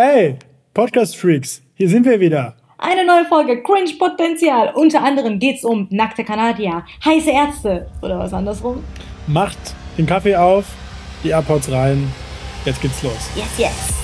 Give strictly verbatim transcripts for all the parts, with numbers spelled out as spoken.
Hey, Podcast-Freaks, hier sind wir wieder. Eine neue Folge Cringe-Potenzial. Unter anderem geht's um nackte Kanadier, heiße Ärzte oder was andersrum. Macht den Kaffee auf, die AirPods rein. Jetzt geht's los. Yes, yes.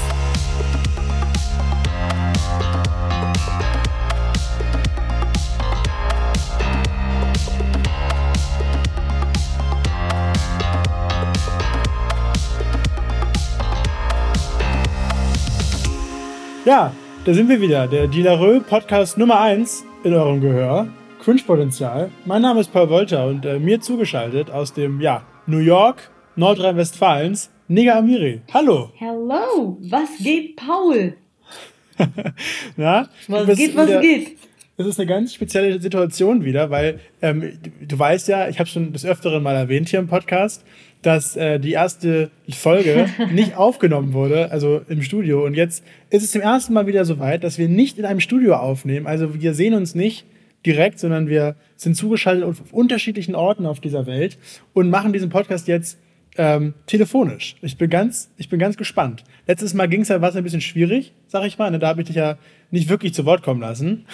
Ja, da sind wir wieder, der Dilarö Podcast Nummer eins in eurem Gehör, Cringe-Potenzial. Mein Name ist Paul Wolter und äh, mir zugeschaltet aus dem, ja, New York, Nordrhein-Westfalens, Nega Amiri. Hallo! Hello! Was geht, Paul? Na? Was geht, was wieder, geht? Das ist eine ganz spezielle Situation wieder, weil ähm, du weißt ja, ich habe schon des Öfteren mal erwähnt hier im Podcast, dass äh, die erste Folge nicht aufgenommen wurde, also im Studio. Und jetzt ist es zum ersten Mal wieder so weit, dass wir nicht in einem Studio aufnehmen. Also wir sehen uns nicht direkt, sondern wir sind zugeschaltet auf unterschiedlichen Orten auf dieser Welt und machen diesen Podcast jetzt ähm, telefonisch. Ich bin ganz, ich bin ganz gespannt. Letztes Mal ging es ja was ein bisschen schwierig, sag ich mal. Ne? Da habe ich dich ja nicht wirklich zu Wort kommen lassen.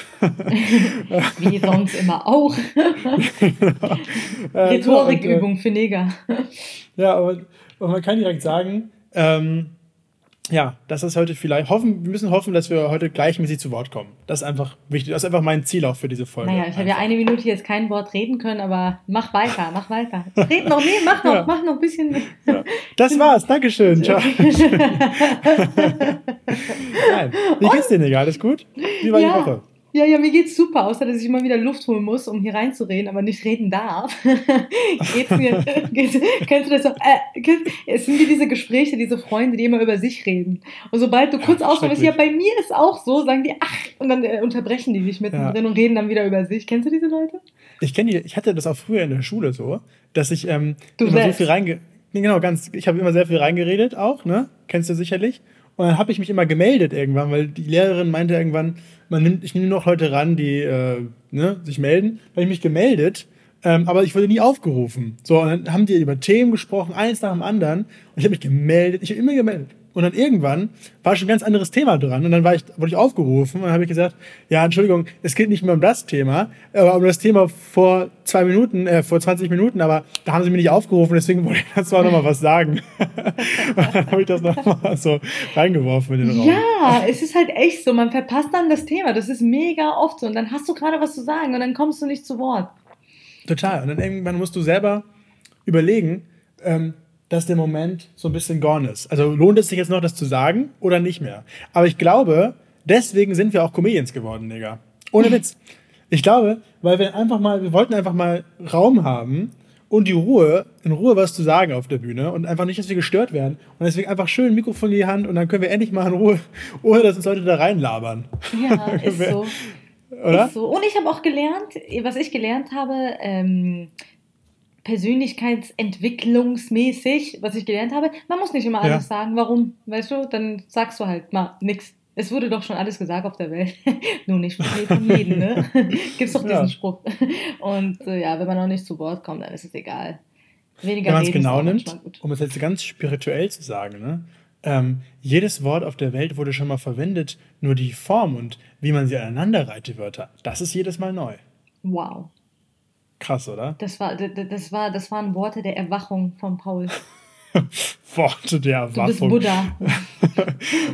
Wie sonst immer auch. Genau. Rhetorikübung für Neger. Ja, und, und man kann direkt sagen, ähm, ja, das ist heute vielleicht, hoffen, wir müssen hoffen, dass wir heute gleichmäßig zu Wort kommen. Das ist einfach wichtig, das ist einfach mein Ziel auch für diese Folge. Naja, ich habe ja eine Minute jetzt kein Wort reden können, aber mach weiter, mach weiter. Red noch, nee, mach noch, ja. mach noch ein bisschen. Ja. Das war's, Dankeschön. Ciao. Nein, wie geht's dir, Nega? Alles gut? Wie war ja. die Woche? Ja, ja, mir geht's super, außer dass ich immer wieder Luft holen muss, um hier reinzureden, aber nicht reden darf. geht's mir, geht's, kennst du das so? Äh, kennst, es sind wie diese Gespräche, diese Freunde, die immer über sich reden. Und sobald du kurz ausschreibst, ja, bei mir ist auch so, sagen die, ach, und dann äh, unterbrechen die dich mittendrin ja. und reden dann wieder über sich. Kennst du diese Leute? Ich kenne die, ich hatte das auch früher in der Schule so, dass ich ähm, immer so viel reinge... Nee, genau, ganz, ich habe immer sehr viel reingeredet auch, ne? Kennst du sicherlich. Und dann habe ich mich immer gemeldet irgendwann, weil die Lehrerin meinte irgendwann, man nimmt, ich nehme noch Leute ran, die äh, ne, sich melden. Da habe ich mich gemeldet, ähm, aber ich wurde nie aufgerufen. So, und dann haben die über Themen gesprochen, eins nach dem anderen. Und ich habe mich gemeldet, ich habe immer gemeldet. Und dann irgendwann war schon ein ganz anderes Thema dran. Und dann war ich, wurde ich aufgerufen und dann habe ich gesagt, ja, Entschuldigung, es geht nicht mehr um das Thema, aber um das Thema vor zwei Minuten, äh, vor zwanzig Minuten, aber da haben sie mich nicht aufgerufen, deswegen wollte ich dazu auch nochmal was sagen. Und dann habe ich das nochmal so reingeworfen in den Raum. Ja, es ist halt echt so, man verpasst dann das Thema, das ist mega oft so. Und dann hast du gerade was zu sagen und dann kommst du nicht zu Wort. Total. Und dann irgendwann musst du selber überlegen, ähm, dass der Moment so ein bisschen gone ist. Also lohnt es sich jetzt noch, das zu sagen oder nicht mehr? Aber ich glaube, deswegen sind wir auch Comedians geworden, Digga. Ohne Witz. Ich glaube, weil wir einfach mal, wir wollten einfach mal Raum haben und die Ruhe, in Ruhe was zu sagen auf der Bühne und einfach nicht, dass wir gestört werden. Und deswegen einfach schön ein Mikrofon in die Hand und dann können wir endlich mal in Ruhe, ohne dass uns Leute da reinlabern. Ja, ist so. Oder? Ist so. Und ich habe auch gelernt, was ich gelernt habe, ähm, persönlichkeitsentwicklungsmäßig, was ich gelernt habe, man muss nicht immer alles ja. sagen, warum, weißt du, dann sagst du halt mal nix. Es wurde doch schon alles gesagt auf der Welt. Nur nicht von jedem, ne? Gibt's doch diesen ja. Spruch. Und äh, ja, wenn man noch nicht zu Wort kommt, dann ist es egal. Weniger wenn man es genau nimmt, um es jetzt ganz spirituell zu sagen, ne? Ähm, jedes Wort auf der Welt wurde schon mal verwendet, nur die Form und wie man sie aneinander reiht, die Wörter, das ist jedes Mal neu. Wow. Krass, oder? Das, war, das, war, das waren Worte der Erwachung von Paul. Worte der Erwachung. Du bist Buddha.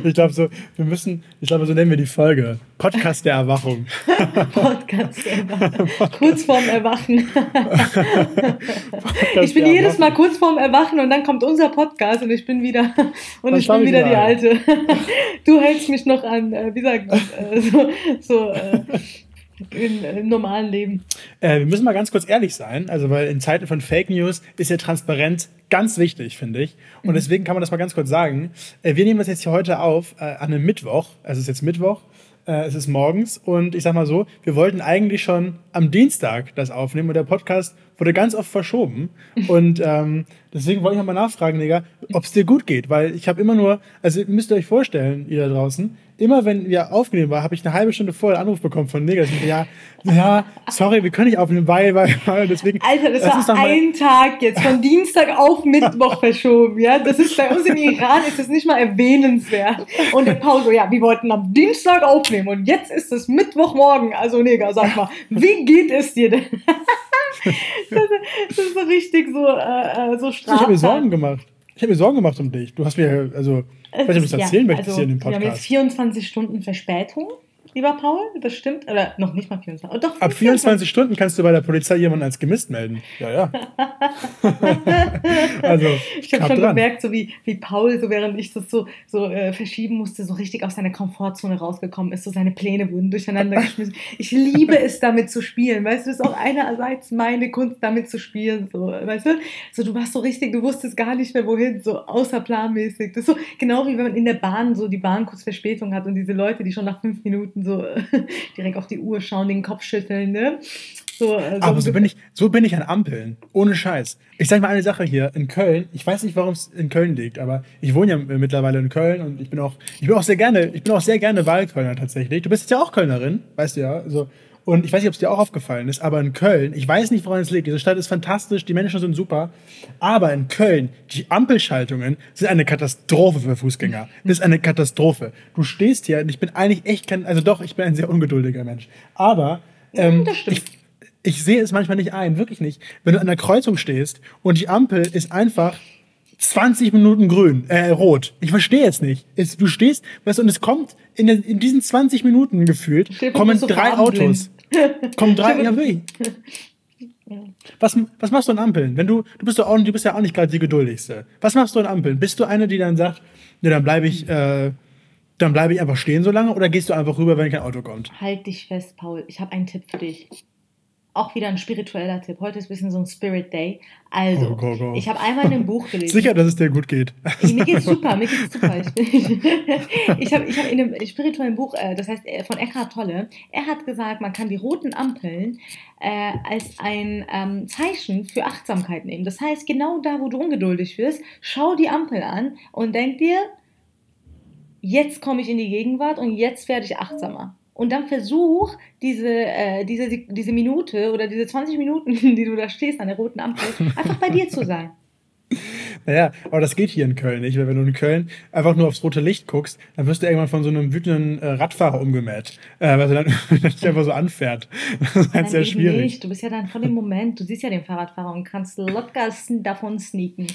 Ich glaube, so, wir müssen, ich glaube, so nennen wir die Folge. Podcast der Erwachung. Podcast der Erwachung. Podcast. Kurz vorm Erwachen. Ich bin jedes Erwachen. Mal kurz vorm Erwachen und dann kommt unser Podcast und ich bin wieder und Was ich bin ich wieder mal? Die Alte. Du hältst mich noch an, wie sagt man, so... so Im, im normalen Leben. Äh, wir müssen mal ganz kurz ehrlich sein, also weil in Zeiten von Fake News ist ja Transparenz ganz wichtig, finde ich. Und mhm. deswegen kann man das mal ganz kurz sagen. Äh, wir nehmen das jetzt hier heute auf, äh, an einem Mittwoch, also es ist jetzt Mittwoch, äh, es ist morgens und ich sag mal so, wir wollten eigentlich schon am Dienstag das aufnehmen und der Podcast wurde ganz oft verschoben. Und ähm, deswegen wollte ich nochmal nachfragen, Digga, ob es dir gut geht, weil ich habe immer nur, also müsst ihr euch vorstellen, ihr da draußen, immer wenn wir aufgenommen waren, habe ich eine halbe Stunde vorher einen Anruf bekommen von Nega. Ja, ja, sorry, wir können nicht aufnehmen, weil, weil, weil deswegen. Alter, das, das war ein Tag jetzt, von Dienstag auf Mittwoch verschoben, ja. Das ist bei uns im Iran, ist das nicht mal erwähnenswert. Und der Paul so, ja, wir wollten am Dienstag aufnehmen und jetzt ist es Mittwochmorgen. Also Nega, sag mal, wie geht es dir denn? Das ist so richtig so, äh, so strafbar. Ich habe mir Sorgen gemacht. Ich habe mir Sorgen gemacht um dich. Du hast mir, also, vielleicht also, du das erzählen ja, möchtest also, hier in dem Podcast. Wir haben jetzt vierundzwanzig Stunden Verspätung, lieber Paul, das stimmt. Oder noch nicht mal vierundzwanzig. Doch, ab vierundzwanzig Stunden kannst du bei der Polizei jemanden als gemisst melden. Ja, ja. Also, ich habe schon dran. gemerkt, so wie, wie Paul, so während ich das so, so äh, verschieben musste, so richtig aus seiner Komfortzone rausgekommen ist. So seine Pläne wurden durcheinander geschmissen. Ich liebe es, damit zu spielen. Weißt du, das ist auch einerseits meine Kunst, damit zu spielen. So, weißt du? So, du warst so richtig, du wusstest gar nicht mehr, wohin, so außerplanmäßig. Das ist so genau wie wenn man in der Bahn so die Bahn kurz Verspätung hat und diese Leute, die schon nach fünf Minuten so direkt auf die Uhr schauen, den Kopf schütteln, ne? So, so aber so bin, ich, so bin ich an Ampeln. Ohne Scheiß. Ich sag mal eine Sache hier. In Köln, ich weiß nicht, warum es in Köln liegt, aber ich wohne ja mittlerweile in Köln und ich bin auch, ich bin auch sehr gerne, ich bin auch sehr gerne Wahlkölner tatsächlich. Du bist jetzt ja auch Kölnerin, weißt du ja. Also, und ich weiß nicht, ob es dir auch aufgefallen ist, aber in Köln, ich weiß nicht, woran es liegt. Diese Stadt ist fantastisch, die Menschen sind super. Aber in Köln, die Ampelschaltungen sind eine Katastrophe für Fußgänger. Das ist eine Katastrophe. Du stehst hier und ich bin eigentlich echt kein, also doch, ich bin ein sehr ungeduldiger Mensch. Aber ähm, das stimmt. Ich, Ich sehe es manchmal nicht ein, wirklich nicht. Wenn du an der Kreuzung stehst und die Ampel ist einfach zwanzig Minuten grün, äh, rot. Ich verstehe es nicht. Es, du stehst, weißt du, und es kommt in, der, in diesen zwanzig Minuten gefühlt, Stefan, kommen so drei Autos. Kommen drei, ja wirklich. Was, was machst du an Ampeln? Wenn du, du bist, auch, du bist ja auch nicht gerade die geduldigste. Was machst du an Ampeln? Bist du eine, die dann sagt, ne, dann bleibe ich, äh, dann bleibe ich einfach stehen so lange oder gehst du einfach rüber, wenn kein Auto kommt? Halt dich fest, Paul. Ich habe einen Tipp für dich. Auch wieder ein spiritueller Tipp. Heute ist ein bisschen so ein Spirit Day. Also, oh, go, go. Ich habe einmal in einem Buch gelesen. Sicher, dass es dir gut geht. Mir geht's super, mir geht's super. Ich, ich habe ich hab in einem spirituellen Buch, das heißt von Eckhart Tolle, er hat gesagt, man kann die roten Ampeln äh, als ein ähm, Zeichen für Achtsamkeit nehmen. Das heißt, genau da, wo du ungeduldig wirst, schau die Ampel an und denk dir, jetzt komme ich in die Gegenwart und jetzt werde ich achtsamer. Und dann versuch, diese, äh, diese, diese Minute oder diese zwanzig Minuten, die du da stehst an der roten Ampel, einfach bei dir zu sein. Naja, aber das geht hier in Köln nicht, weil wenn du in Köln einfach nur aufs rote Licht guckst, dann wirst du irgendwann von so einem wütenden äh, Radfahrer umgemäht, äh, weil er dann dich einfach so anfährt. Das ist halt sehr schwierig. Nicht. Du bist ja dann voll im Moment, du siehst ja den Fahrradfahrer und kannst locker davon sneaken.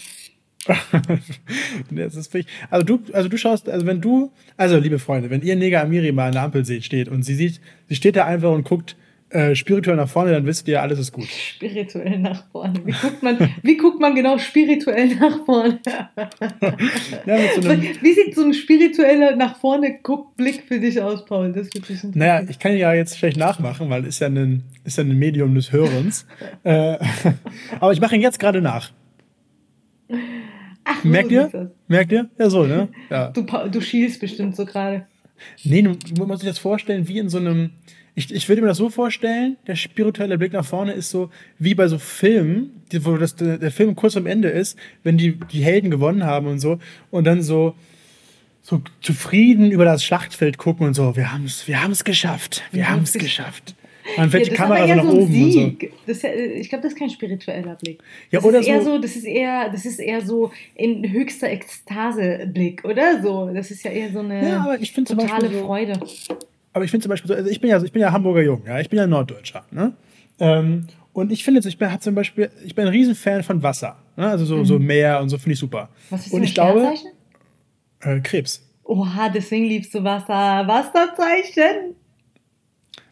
Das ist also du, also du schaust, also wenn du, also liebe Freunde, wenn ihr Nega Amiri mal an der Ampel seht, steht und sie sieht, sie steht da einfach und guckt äh, spirituell nach vorne, dann wisst ihr, alles ist gut. Spirituell nach vorne. Wie guckt man, wie guckt man genau spirituell nach vorne? Ja, mit so einem, wie sieht so ein spiritueller nach vorne guck Blick für dich aus, Paul? Das wird dich naja, ich kann ja jetzt schlecht nachmachen, weil ist ja ein, ist ja ein Medium des Hörens. äh, aber ich mache ihn jetzt gerade nach. Ach, merkt ihr? Merkt ihr? Ja, so, ne? Ja. Du, du schielst bestimmt so gerade. Nee, du, man muss sich das vorstellen wie in so einem... Ich, ich würde mir das so vorstellen, der spirituelle Blick nach vorne ist so wie bei so Filmen, die, wo das, der Film kurz am Ende ist, wenn die, die Helden gewonnen haben und so und dann so, so zufrieden über das Schlachtfeld gucken und so, wir haben es wir haben's geschafft, wir, wir haben es geschafft. Man fährt ja, die Kamera so nach so oben und so. Das, ich glaube, das ist kein spiritueller Blick. Das, ja, oder ist, eher so, das, ist, eher, das ist eher so in höchster Ekstase-Blick, oder so? Das ist ja eher so eine ja, aber ich totale Beispiel, Freude. Aber ich finde zum Beispiel so, also ich bin ja, ich bin ja Hamburger Jung, ja, ich bin ja Norddeutscher, ne? Ähm, und ich finde, ich bin, hab zum Beispiel, ich bin ein Riesenfan von Wasser, ne? Also so, mhm. so Meer und so finde ich super. Was ist und ich glaube, äh, Krebs. Oha, deswegen liebst du Wasser. Wasserzeichen?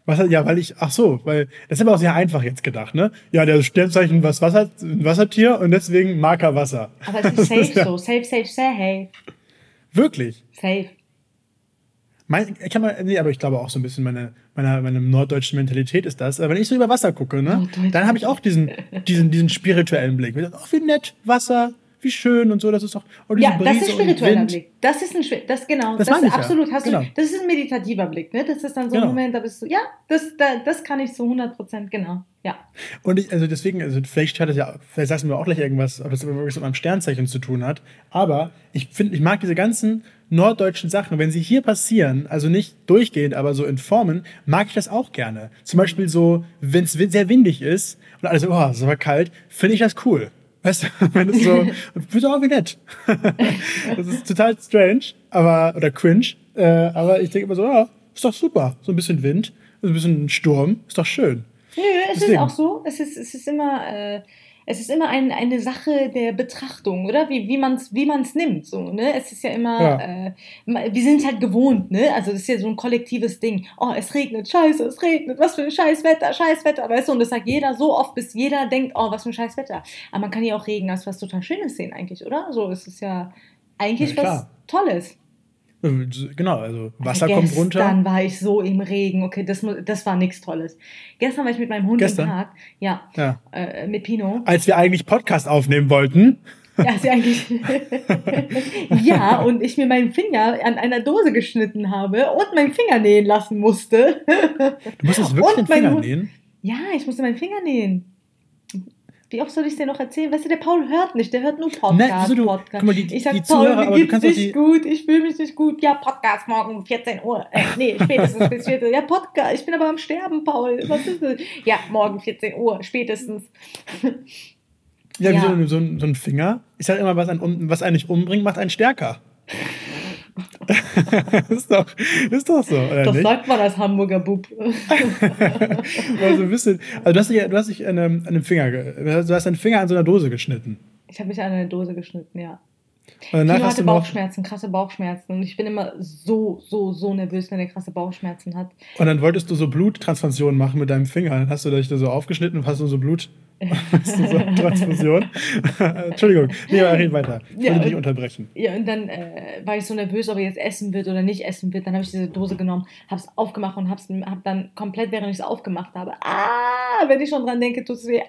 Was, ja, weil ich, ach so, weil, das ist aber auch sehr einfach jetzt gedacht, ne? Ja, der Sternzeichen was Wasser, ein Wassertier und deswegen Marker Wasser. Aber es ist safe ist ja so, safe, safe, safe, hey. Wirklich? Safe. Mein, ich kann mal, nee, aber ich glaube auch so ein bisschen meine, meine, meine norddeutschen Mentalität ist das. Aber wenn ich so über Wasser gucke, ne? Dann habe ich auch diesen, diesen, diesen spirituellen Blick. Ach, wie nett, Wasser, wie schön und so, das ist doch, oh, diese ja, Brise, das ist spiritueller Blick. Das ist ein das genau, das, das ist absolut ja. hast genau. du, das ist ein meditativer Blick, ne? Das ist dann so genau. ein Moment, da bist du ja, das da, das kann ich zu hundert Prozent genau. Ja. Und ich, also deswegen, also vielleicht hat es ja, vielleicht sagst du mir auch gleich irgendwas, ob das wirklich mit meinem Sternzeichen zu tun hat, aber ich finde, ich mag diese ganzen norddeutschen Sachen, wenn sie hier passieren, also nicht durchgehend, aber so in Formen, mag ich das auch gerne. Zum Beispiel so, wenn es sehr windig ist und alles, oh, es war kalt, finde ich das cool. Weißt du, wenn es so, bist auch wie nett. Das ist total strange, aber, oder cringe, äh, aber ich denke immer so, ja, ist doch super. So ein bisschen Wind, so ein bisschen Sturm, ist doch schön. Nö, es Deswegen. Ist auch so. Es ist, es ist immer, äh, es ist immer ein, eine Sache der Betrachtung, oder? Wie, wie man es wie man's nimmt. So, ne? Es ist ja immer, ja. Äh, wir sind halt gewohnt, ne? Also das ist ja so ein kollektives Ding. Oh, es regnet, scheiße, es regnet, was für ein Scheißwetter, Scheißwetter, weißt du? Und das sagt jeder so oft, bis jeder denkt, oh, was für ein Scheißwetter. Aber man kann ja auch Regen als was total Schönes sehen eigentlich, oder? So, es ist ja eigentlich ja, was Tolles. Genau, also Wasser also kommt runter. Gestern war ich so im Regen, okay, das, das war nichts Tolles. Gestern war ich mit meinem Hund gestern? im Park, ja, ja. Äh, mit Pino. Als wir eigentlich Podcast aufnehmen wollten. Ja, sie eigentlich ja, und ich mir meinen Finger an einer Dose geschnitten habe und meinen Finger nähen lassen musste. Du musstest wirklich und den Finger Hund nähen? Ja, ich musste meinen Finger nähen. Wie oft soll ich es dir noch erzählen? Weißt du, der Paul hört nicht, der hört nur Podcast. Nein, also du, Podcast. Guck mal, die, ich sage, Paul, mir geht es nicht die... gut, ich fühle mich nicht gut. Ja, Podcast morgen um vierzehn Uhr. Äh, nee, spätestens bis vierzehn Uhr. Ja, Podcast, ich bin aber am Sterben, Paul. Was ist das? Ja, morgen vierzehn Uhr, spätestens. Ja, ja. So, so, so ein Finger ist halt immer, was, einen, was einen nicht umbringt, macht einen stärker. ist, doch, ist doch so, oder doch nicht? Sagt man als Hamburger Bub. Also, ein bisschen, also du hast dich, du hast dich an, einem, an einem Finger, du hast deinen Finger an so einer Dose geschnitten. Ich habe mich an einer Dose geschnitten, ja. Und ich hatte Bauchschmerzen, krasse Bauchschmerzen. Und ich bin immer so, so, so nervös, wenn er krasse Bauchschmerzen hat. Und dann wolltest du so Bluttransfusionen machen mit deinem Finger. Dann hast du dich da so aufgeschnitten und hast du so Blut... Weißt du, so eine Transfusion. Entschuldigung, nee, aber red weiter. Ich wollte ja, dich unterbrechen. Ja, und dann äh, war ich so nervös, ob er jetzt essen wird oder nicht essen wird. Dann habe ich diese Dose genommen, habe es aufgemacht und habe hab dann komplett, während ich es aufgemacht habe, ah, wenn ich schon dran denke, tut es weh,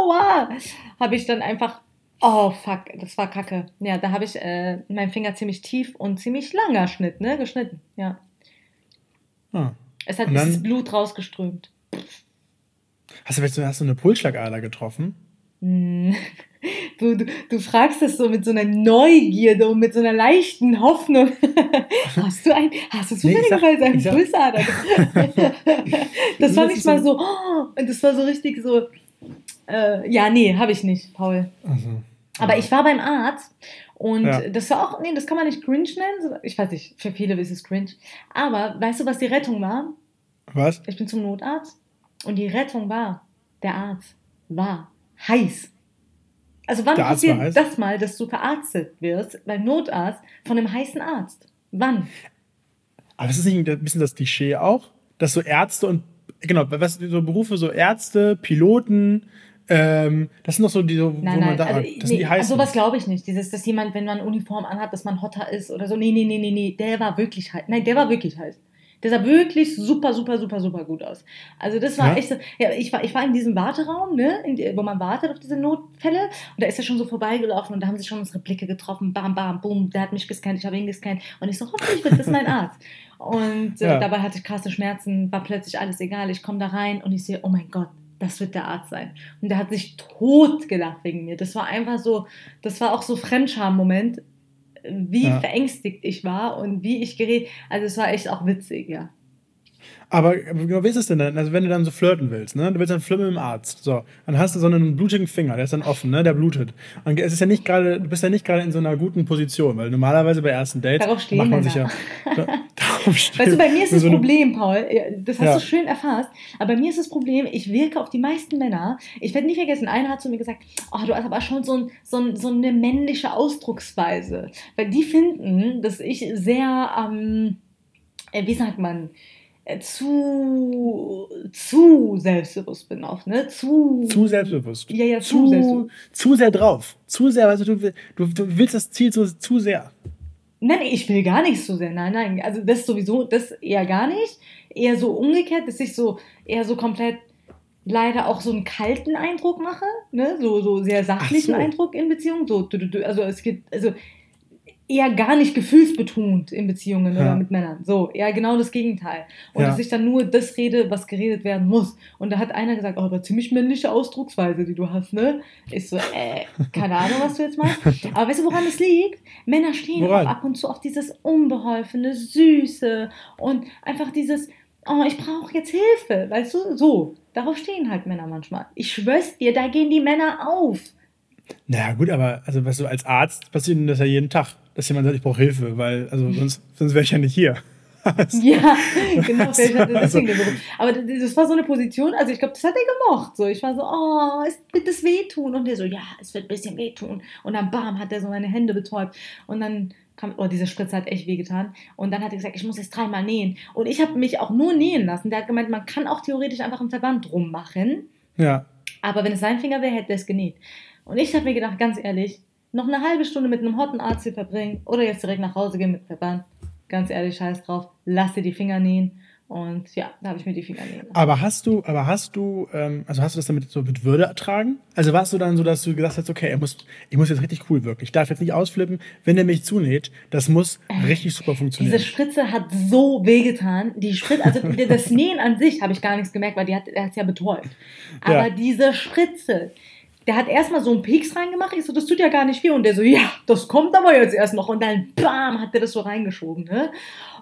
aua, habe ich dann einfach, oh fuck, das war kacke. Ja, da habe ich äh, meinen Finger ziemlich tief und ziemlich langer Schnitt, ne, geschnitten, ja. Ah. Es hat dieses Blut rausgeströmt. Hast du, vielleicht, hast du eine Pulsschlagader getroffen? Mm. Du, du, du fragst das so mit so einer Neugierde und mit so einer leichten Hoffnung. Hast du ein, hast du zufälligerweise einen Pulsader? Das war nicht mal so, oh, das war so richtig so, äh, ja, nee, habe ich nicht, Paul. Also, aber ich war beim Arzt und ja. das war auch, nee, das kann man nicht cringe nennen. Ich weiß nicht, für viele ist es cringe. Aber weißt du, was die Rettung war? Was? Ich bin zum Notarzt. Und die Rettung war, der Arzt war heiß. Also wann passiert das mal, dass du verarztet wirst beim Notarzt von einem heißen Arzt? Wann? Aber ist das nicht ein bisschen das Klischee auch? Dass so Ärzte und, genau, was so Berufe, so Ärzte, Piloten, ähm, das sind doch so die, so, nein, wo nein, man da, also, das nee, sind die heißen. Also sowas glaube ich nicht. Dieses, dass jemand, wenn man Uniform anhat, dass man hotter ist oder so. Nee, nee, nee, nee, nee, der war wirklich heiß. Nein, der war wirklich heiß. Der sah wirklich super, super, super, super gut aus. Also das war ja. echt so, ja, ich war, ich war in diesem Warteraum, ne, in, wo man wartet auf diese Notfälle. Und da ist er schon so vorbeigelaufen und da haben sich schon unsere Blicke getroffen. Bam, bam, boom, der hat mich gescannt, ich habe ihn gescannt. Und ich so, hoffentlich wird das mein Arzt. Und äh, ja. dabei hatte ich krasse Schmerzen, war plötzlich alles egal. Ich komme da rein und ich sehe, oh mein Gott, das wird der Arzt sein. Und der hat sich tot gelacht wegen mir. Das war einfach so, das war auch so Fremdscham-Moment. Wie ja. verängstigt ich war und wie ich geredet. Also es war echt auch witzig, ja. Aber wie ist es denn dann? Also wenn du dann so flirten willst, ne? Du willst dann flirten mit dem Arzt. So. Dann hast du so einen blutigen Finger, der ist dann offen, ne? Der blutet. Und es ist ja nicht gerade, du bist ja nicht gerade in so einer guten Position, weil normalerweise bei ersten Dates macht man Männer. Sich ja... Da, weißt du, bei mir ist das so Problem, Paul, das hast ja. du schön erfasst, aber bei mir ist das Problem, ich wirke auf die meisten Männer. Ich werde nie vergessen, einer hat zu mir gesagt, oh, du hast aber schon so, ein, so, ein, so eine männliche Ausdrucksweise. Weil die finden, dass ich sehr, ähm, wie sagt man, zu, zu selbstbewusst bin oft, ne? Zu, zu selbstbewusst. Ja, ja, zu, zu selbstbewusst. Zu sehr drauf. Zu sehr, also du, du, du willst das Ziel so, zu sehr. Nein, ich will gar nichts so sehr, nein, nein, also das sowieso, das eher gar nicht, eher so umgekehrt, dass ich so, eher so komplett, leider auch so einen kalten Eindruck mache, ne? so, so sehr sachlichen so. Eindruck in Beziehungen. So, also es gibt also eher gar nicht gefühlsbetont in Beziehungen ja. oder mit Männern. So, eher genau das Gegenteil. Und ja. dass ich dann nur das rede, was geredet werden muss. Und da hat einer gesagt, oh, aber ziemlich männliche Ausdrucksweise, die du hast, ne? Ich so, äh, keine Ahnung, was du jetzt meinst. Aber weißt du, woran es liegt? Männer stehen auch ab und zu auf dieses unbeholfene, süße und einfach dieses, oh, ich brauche jetzt Hilfe, weißt du? So, darauf stehen halt Männer manchmal. Ich schwör's dir, da gehen die Männer auf. Naja, gut, aber also, weißt du, als Arzt passiert das ja jeden Tag, dass jemand sagt, ich brauche Hilfe, weil also sonst, sonst wäre ich ja nicht hier. Ja, genau, vielleicht hat er deswegen gesucht. Aber das war so eine Position, also ich glaube, das hat er gemocht. So, ich war so, oh, es wird das wehtun. Und der so, ja, es wird ein bisschen wehtun. Und dann bam, hat er so meine Hände betäubt. Und dann kam, oh, diese Spritze hat echt wehgetan. Und dann hat er gesagt, ich muss jetzt dreimal nähen. Und ich habe mich auch nur nähen lassen. Der hat gemeint, man kann auch theoretisch einfach im Verband rummachen. Ja. Aber wenn es sein Finger wäre, hätte er es genäht. Und ich habe mir gedacht, ganz ehrlich, noch eine halbe Stunde mit einem hotten Arzt hier verbringen oder jetzt direkt nach Hause gehen mit Verband. Ganz ehrlich, scheiß drauf, lass dir die Finger nähen. Und ja, da habe ich mir die Finger nähen lassen. Aber hast du, aber hast du, ähm, also hast du das damit so mit Würde ertragen? Also warst du dann so, dass du gesagt hast, okay, ich muss, ich muss jetzt richtig cool wirken. Ich darf jetzt nicht ausflippen, wenn der mich zunäht. Das muss äh, richtig super funktionieren. Diese Spritze hat so wehgetan. Die Spritze, also das Nähen an sich habe ich gar nichts gemerkt, weil die hat es ja betäubt. Aber ja. diese Spritze, der hat erstmal so einen Pieks reingemacht. Ich so, das tut ja gar nicht weh. Und der so, ja, das kommt aber jetzt erst noch. Und dann, bam, hat der das so reingeschoben. Ne?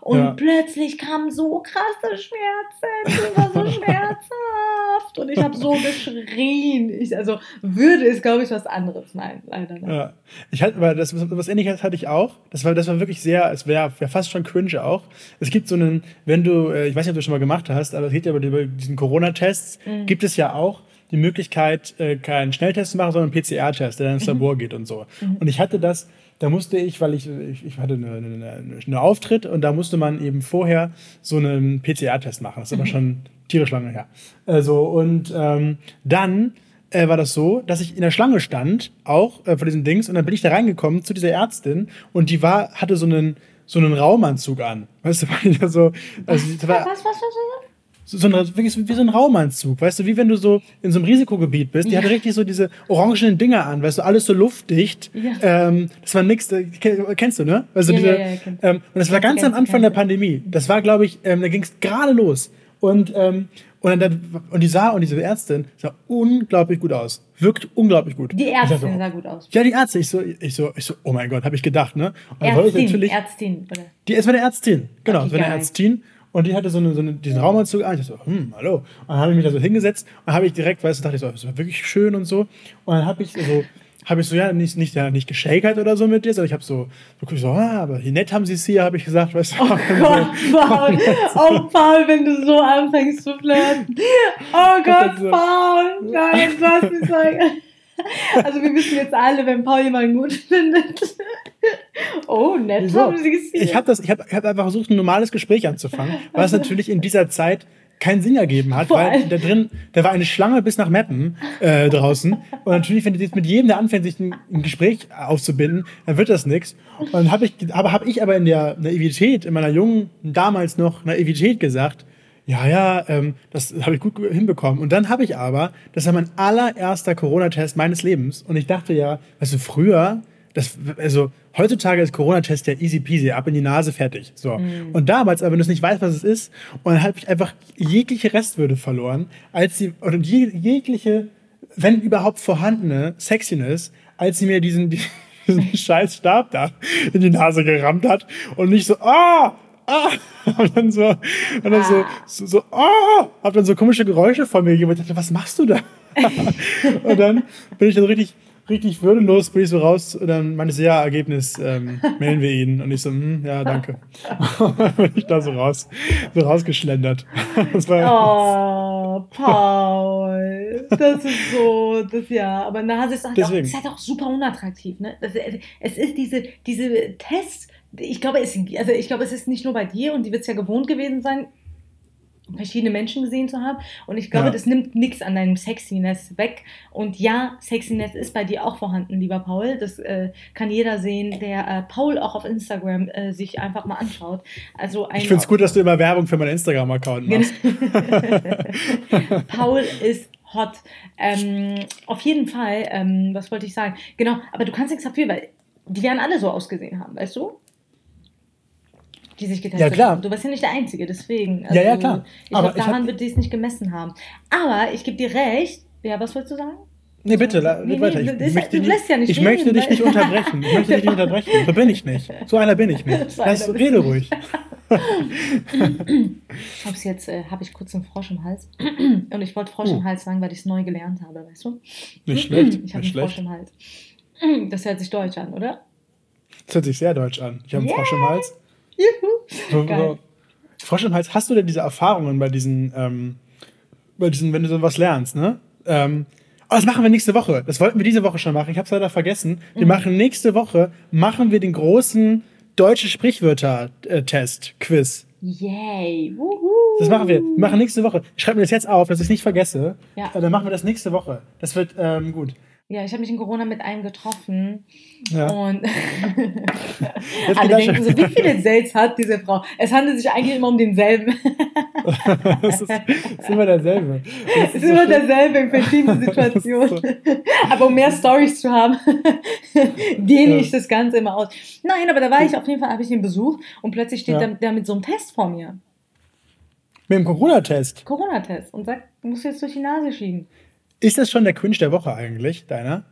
Und ja. plötzlich kamen so krasse Schmerzen. Das war so schmerzhaft. Und ich habe so geschrien. Ich, also Würde ist, glaube ich, was anderes. Nein, leider nicht. Ja. Ich hatte, aber das, was Ähnliches hatte ich auch. Das war, das war wirklich sehr, es wäre wär fast schon cringe auch. Es gibt so einen, wenn du, ich weiß nicht, ob du das schon mal gemacht hast, aber es geht ja über, über diesen Corona-Tests. Mhm. Gibt es ja auch die Möglichkeit, keinen Schnelltest zu machen, sondern einen P C R-Test, der dann ins mhm. Labor geht und so. Mhm. Und ich hatte das, da musste ich, weil ich, ich, ich hatte eine, eine, eine Auftritt und da musste man eben vorher so einen P C R-Test machen. Das ist mhm. aber schon tierisch lange her. Also, und ähm, dann äh, war das so, dass ich in der Schlange stand, auch äh, vor diesen Dings, und dann bin ich da reingekommen zu dieser Ärztin und die war, hatte so einen, so einen Raumanzug an. Weißt du, war ich da so, also, was, war, was, was, was, was? So ein, wirklich wie so ein Raumanzug, weißt du, wie wenn du so in so einem Risikogebiet bist. Die ja. hatte richtig so diese orangenen Dinger an, weißt du, alles so luftdicht. Ja. Ähm, das war nix, kennst du, ne? Also ja, diese, ja, ja, ähm, und das war ganz am Anfang der Pandemie. Das war, glaube ich, ähm, da ging es gerade los. Und, ähm, und, dann, und die sah, und diese Ärztin sah unglaublich gut aus. Wirkt unglaublich gut. Die Ärztin dachte, oh, sah gut aus. Ja, die Ärztin. Ich so, ich so, ich so oh mein Gott, habe ich gedacht, ne? Und Ärztin, natürlich, Ärztin, oder? Die, es war eine Ärztin, genau, okay, es war eine Ärztin. Und die hatte so, eine, so eine, diesen Raumanzug an. Ich dachte so, hm, hallo. Und dann habe ich mich da so hingesetzt und habe ich direkt, weißt du, dachte ich so, das war wirklich schön und so. Und dann habe ich so, habe ich so, ja, nicht, nicht, ja, nicht geschakert oder so mit dir, sondern ich habe so, wirklich so, ah, aber wie nett haben sie es hier, habe ich gesagt, weißt du. Oh Gott, so, Paul, oh Paul, wenn du so anfängst zu flirten. Oh Gott, so, Paul, nein, lass mich sagen. Also wir wissen jetzt alle, wenn Paul jemanden gut findet. Oh, nett Wieso? Haben sie gesehen. Ich habe hab, hab einfach versucht, ein normales Gespräch anzufangen, was natürlich in dieser Zeit keinen Sinn ergeben hat, Vor weil da drin, da war eine Schlange bis nach Meppen äh, draußen. Und natürlich, wenn du jetzt mit jedem, der anfängt, sich ein, ein Gespräch aufzubinden, dann wird das nichts. Und dann habe ich, aber, hab ich aber in der Naivität, in meiner jungen, damals noch Naivität gesagt, ja, ja, ähm, das habe ich gut hinbekommen. Und dann habe ich aber, das war mein allererster Corona-Test meines Lebens. Und ich dachte ja, weißt du, früher, das, also heutzutage ist Corona-Test ja easy peasy, ab in die Nase, fertig. So. Mhm. Und damals, aber wenn du es nicht weißt, was es ist, und dann habe ich einfach jegliche Restwürde verloren, als sie, oder jeg, jegliche, wenn überhaupt vorhandene Sexiness, als sie mir diesen, diesen scheiß Stab da in die Nase gerammt hat und nicht so, ah! Ah! Und dann so, und dann ah. so, so, so, ah! Hab dann so komische Geräusche von mir gegeben. Ich dachte, was machst du da? Und dann bin ich dann richtig, richtig würdelos, bin ich so raus. Und dann meinte ich, ja, Ergebnis, ähm, melden wir Ihnen. Und ich so, hm, ja, danke. Und dann bin ich da so raus, so rausgeschlendert. Das war, oh, Paul. Das ist so, das, ja. Aber na, das ist halt auch, ist halt auch super unattraktiv, ne? Das, es ist diese, diese Tests, Ich glaube, es, also ich glaube, es ist nicht nur bei dir und die wird es ja gewohnt gewesen sein, verschiedene Menschen gesehen zu haben. Und ich glaube, ja. das nimmt nichts an deinem Sexiness weg. Und ja, Sexiness ist bei dir auch vorhanden, lieber Paul. Das äh, kann jeder sehen, der äh, Paul auch auf Instagram äh, sich einfach mal anschaut. Also ein ich finde es gut, dass du immer Werbung für meinen Instagram-Account machst. Paul ist hot. Ähm, auf jeden Fall, ähm, was wollte ich sagen? Genau, aber du kannst nichts dafür, weil die werden alle so ausgesehen haben, weißt du? Die sich getestet haben. Ja, klar. Haben. Du warst ja nicht der Einzige, deswegen. Also, ja, ja, klar. Ich glaube, daran hab... wird die es nicht gemessen haben. Aber ich gebe dir recht. Ja, was wolltest du sagen? Nee, bitte, la- nee, nee, weiter. Ich, das, möchte, du lässt ja nicht ich reden, möchte dich nicht unterbrechen. Ich möchte dich nicht unterbrechen. So bin ich nicht. So einer bin ich nicht. So das, rede ruhig. Hab's jetzt äh, habe ich kurz einen Frosch im Hals. Und ich wollte Frosch uh. im Hals sagen, weil ich es neu gelernt habe, weißt du? Nicht schlecht. Ich habe einen Frosch im Hals. Das hört sich deutsch an, oder? Das hört sich sehr deutsch an. Ich habe einen yeah. Frosch im Hals. Juhu. Geil. Frosch im Hals. Hast du denn diese Erfahrungen bei diesen, ähm, bei diesen, wenn du sowas lernst, ne? Ähm, Oh, das machen wir nächste Woche. Das wollten wir diese Woche schon machen. Ich habe es leider vergessen. Wir mhm. machen nächste Woche, machen wir den großen deutsche Sprichwörter-Test-Quiz. Yay. Wuhu. Das machen wir. Wir machen nächste Woche. Ich schreibe mir das jetzt auf, dass ich es nicht vergesse. Ja. Dann machen wir das nächste Woche. Das wird ähm, gut. Ja, ich habe mich in Corona mit einem getroffen. Ja. Und alle denken so, wie viele Dates hat diese Frau? Es handelt sich eigentlich immer um denselben. Es ist, ist immer derselbe. Es ist immer derselbe in verschiedenen Situationen. So. Aber um mehr Storys zu haben, dehne ich das Ganze immer aus. Nein, aber da war ich auf jeden Fall, habe ich einen Besuch und plötzlich steht ja. der, der mit so einem Test vor mir. Mit dem Corona-Test? Corona-Test. Und sagt, du musst jetzt durch die Nase schieben. Ist das schon der Cringe der Woche eigentlich, deiner?